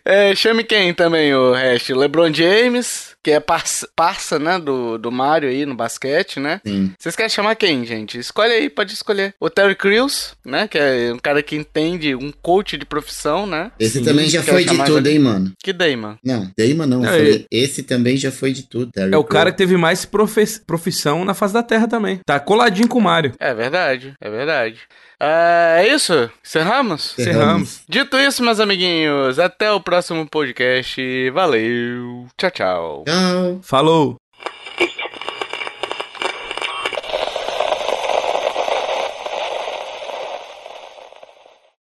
É, chame quem também, o resto? LeBron James, que é parça, parça né, do, do Mario aí no basquete, né? Sim. Vocês querem chamar quem, gente? Escolhe aí, pode escolher. O Terry Crews, né, que é um cara que entende, um coach de profissão, né? Esse Sim. também já foi de tudo, hein, mano? Que Damon? Não, Damon não, não eu falei... Ele... Esse também já foi de tudo. Terry é o Pro. cara que teve mais profe- profissão na face da Terra também. Tá coladinho com o Mario. É verdade, é verdade. É isso? Encerramos? Encerramos. Dito isso, meus amiguinhos, até o próximo podcast. Valeu. Tchau, tchau. Tchau. Falou.